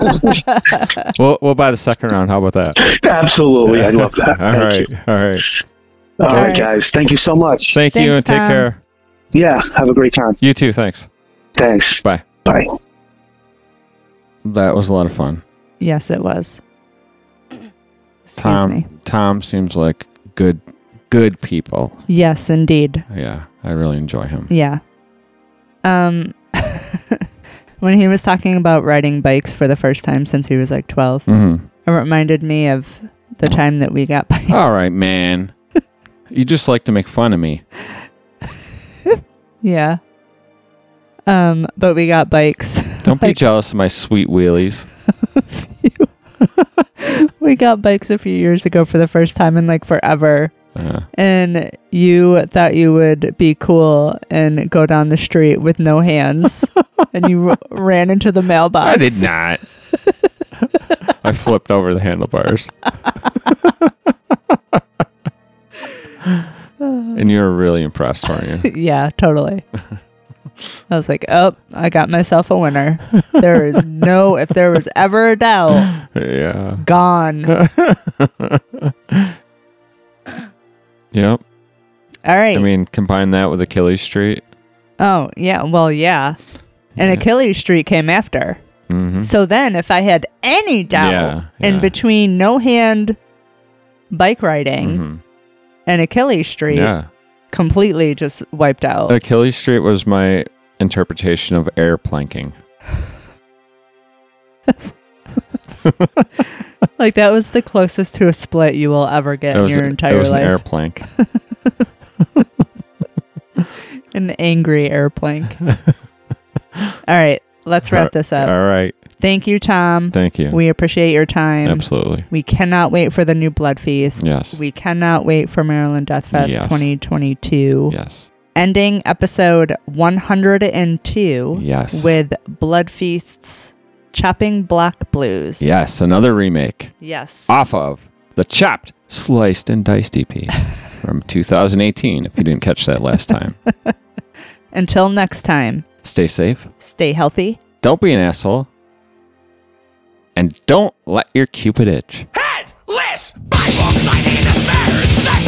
we'll, we'll buy the second round. How about that? Absolutely. I love that. All right. All right. All, All right. right, guys. Thank you so much. Thank Thanks, you and Tom. Take care. Yeah. Have a great time. You too. Thanks. Thanks. Bye. Bye. That was a lot of fun. Yes, it was. Excuse Tom, me. Tom seems like good good people. Yes, indeed. Yeah, I really enjoy him. Yeah. Um, when he was talking about riding bikes for the first time since he was like twelve, mm-hmm. it reminded me of the time that we got bikes. All right, man. You just like to make fun of me. Yeah. Um, but we got bikes. Don't like, be jealous of my sweet wheelies. We got bikes a few years ago for the first time in like forever. Uh-huh. And you thought you would be cool and go down the street with no hands. And you r- ran into the mailbox. I did not. I flipped over the handlebars. And you were really impressed, weren't you? Yeah, totally. I was like, oh, I got myself a winner. There is no, if there was ever a doubt, yeah, gone. Yep. All right. I mean, combine that with Achilles Street. Oh, yeah. Well, yeah. And yeah. Achilles Street came after. Mm-hmm. So then if I had any doubt yeah, yeah. in between no hand bike riding mm-hmm. and Achilles Street. Yeah. Completely just wiped out. Achilles Street was my interpretation of air planking. Like, that was the closest to a split you will ever get in your a, entire life. It was life. An air plank. An angry air plank. All right, let's wrap all, this up. All right. Thank you, Tom. Thank you. We appreciate your time. Absolutely. We cannot wait for the new Blood Feast. Yes. We cannot wait for Maryland Death Fest yes. twenty twenty-two. Yes. Ending episode one hundred two yes. with Blood Feast's Chopping Block Blues. Yes, another remake. Yes. Off of the Chopped, Sliced, and Diced E P from two thousand eighteen, if you didn't catch that last time. Until next time. Stay safe. Stay healthy. Don't be an asshole. And don't let your cupid itch. Headless! Bible sliding in the spare second!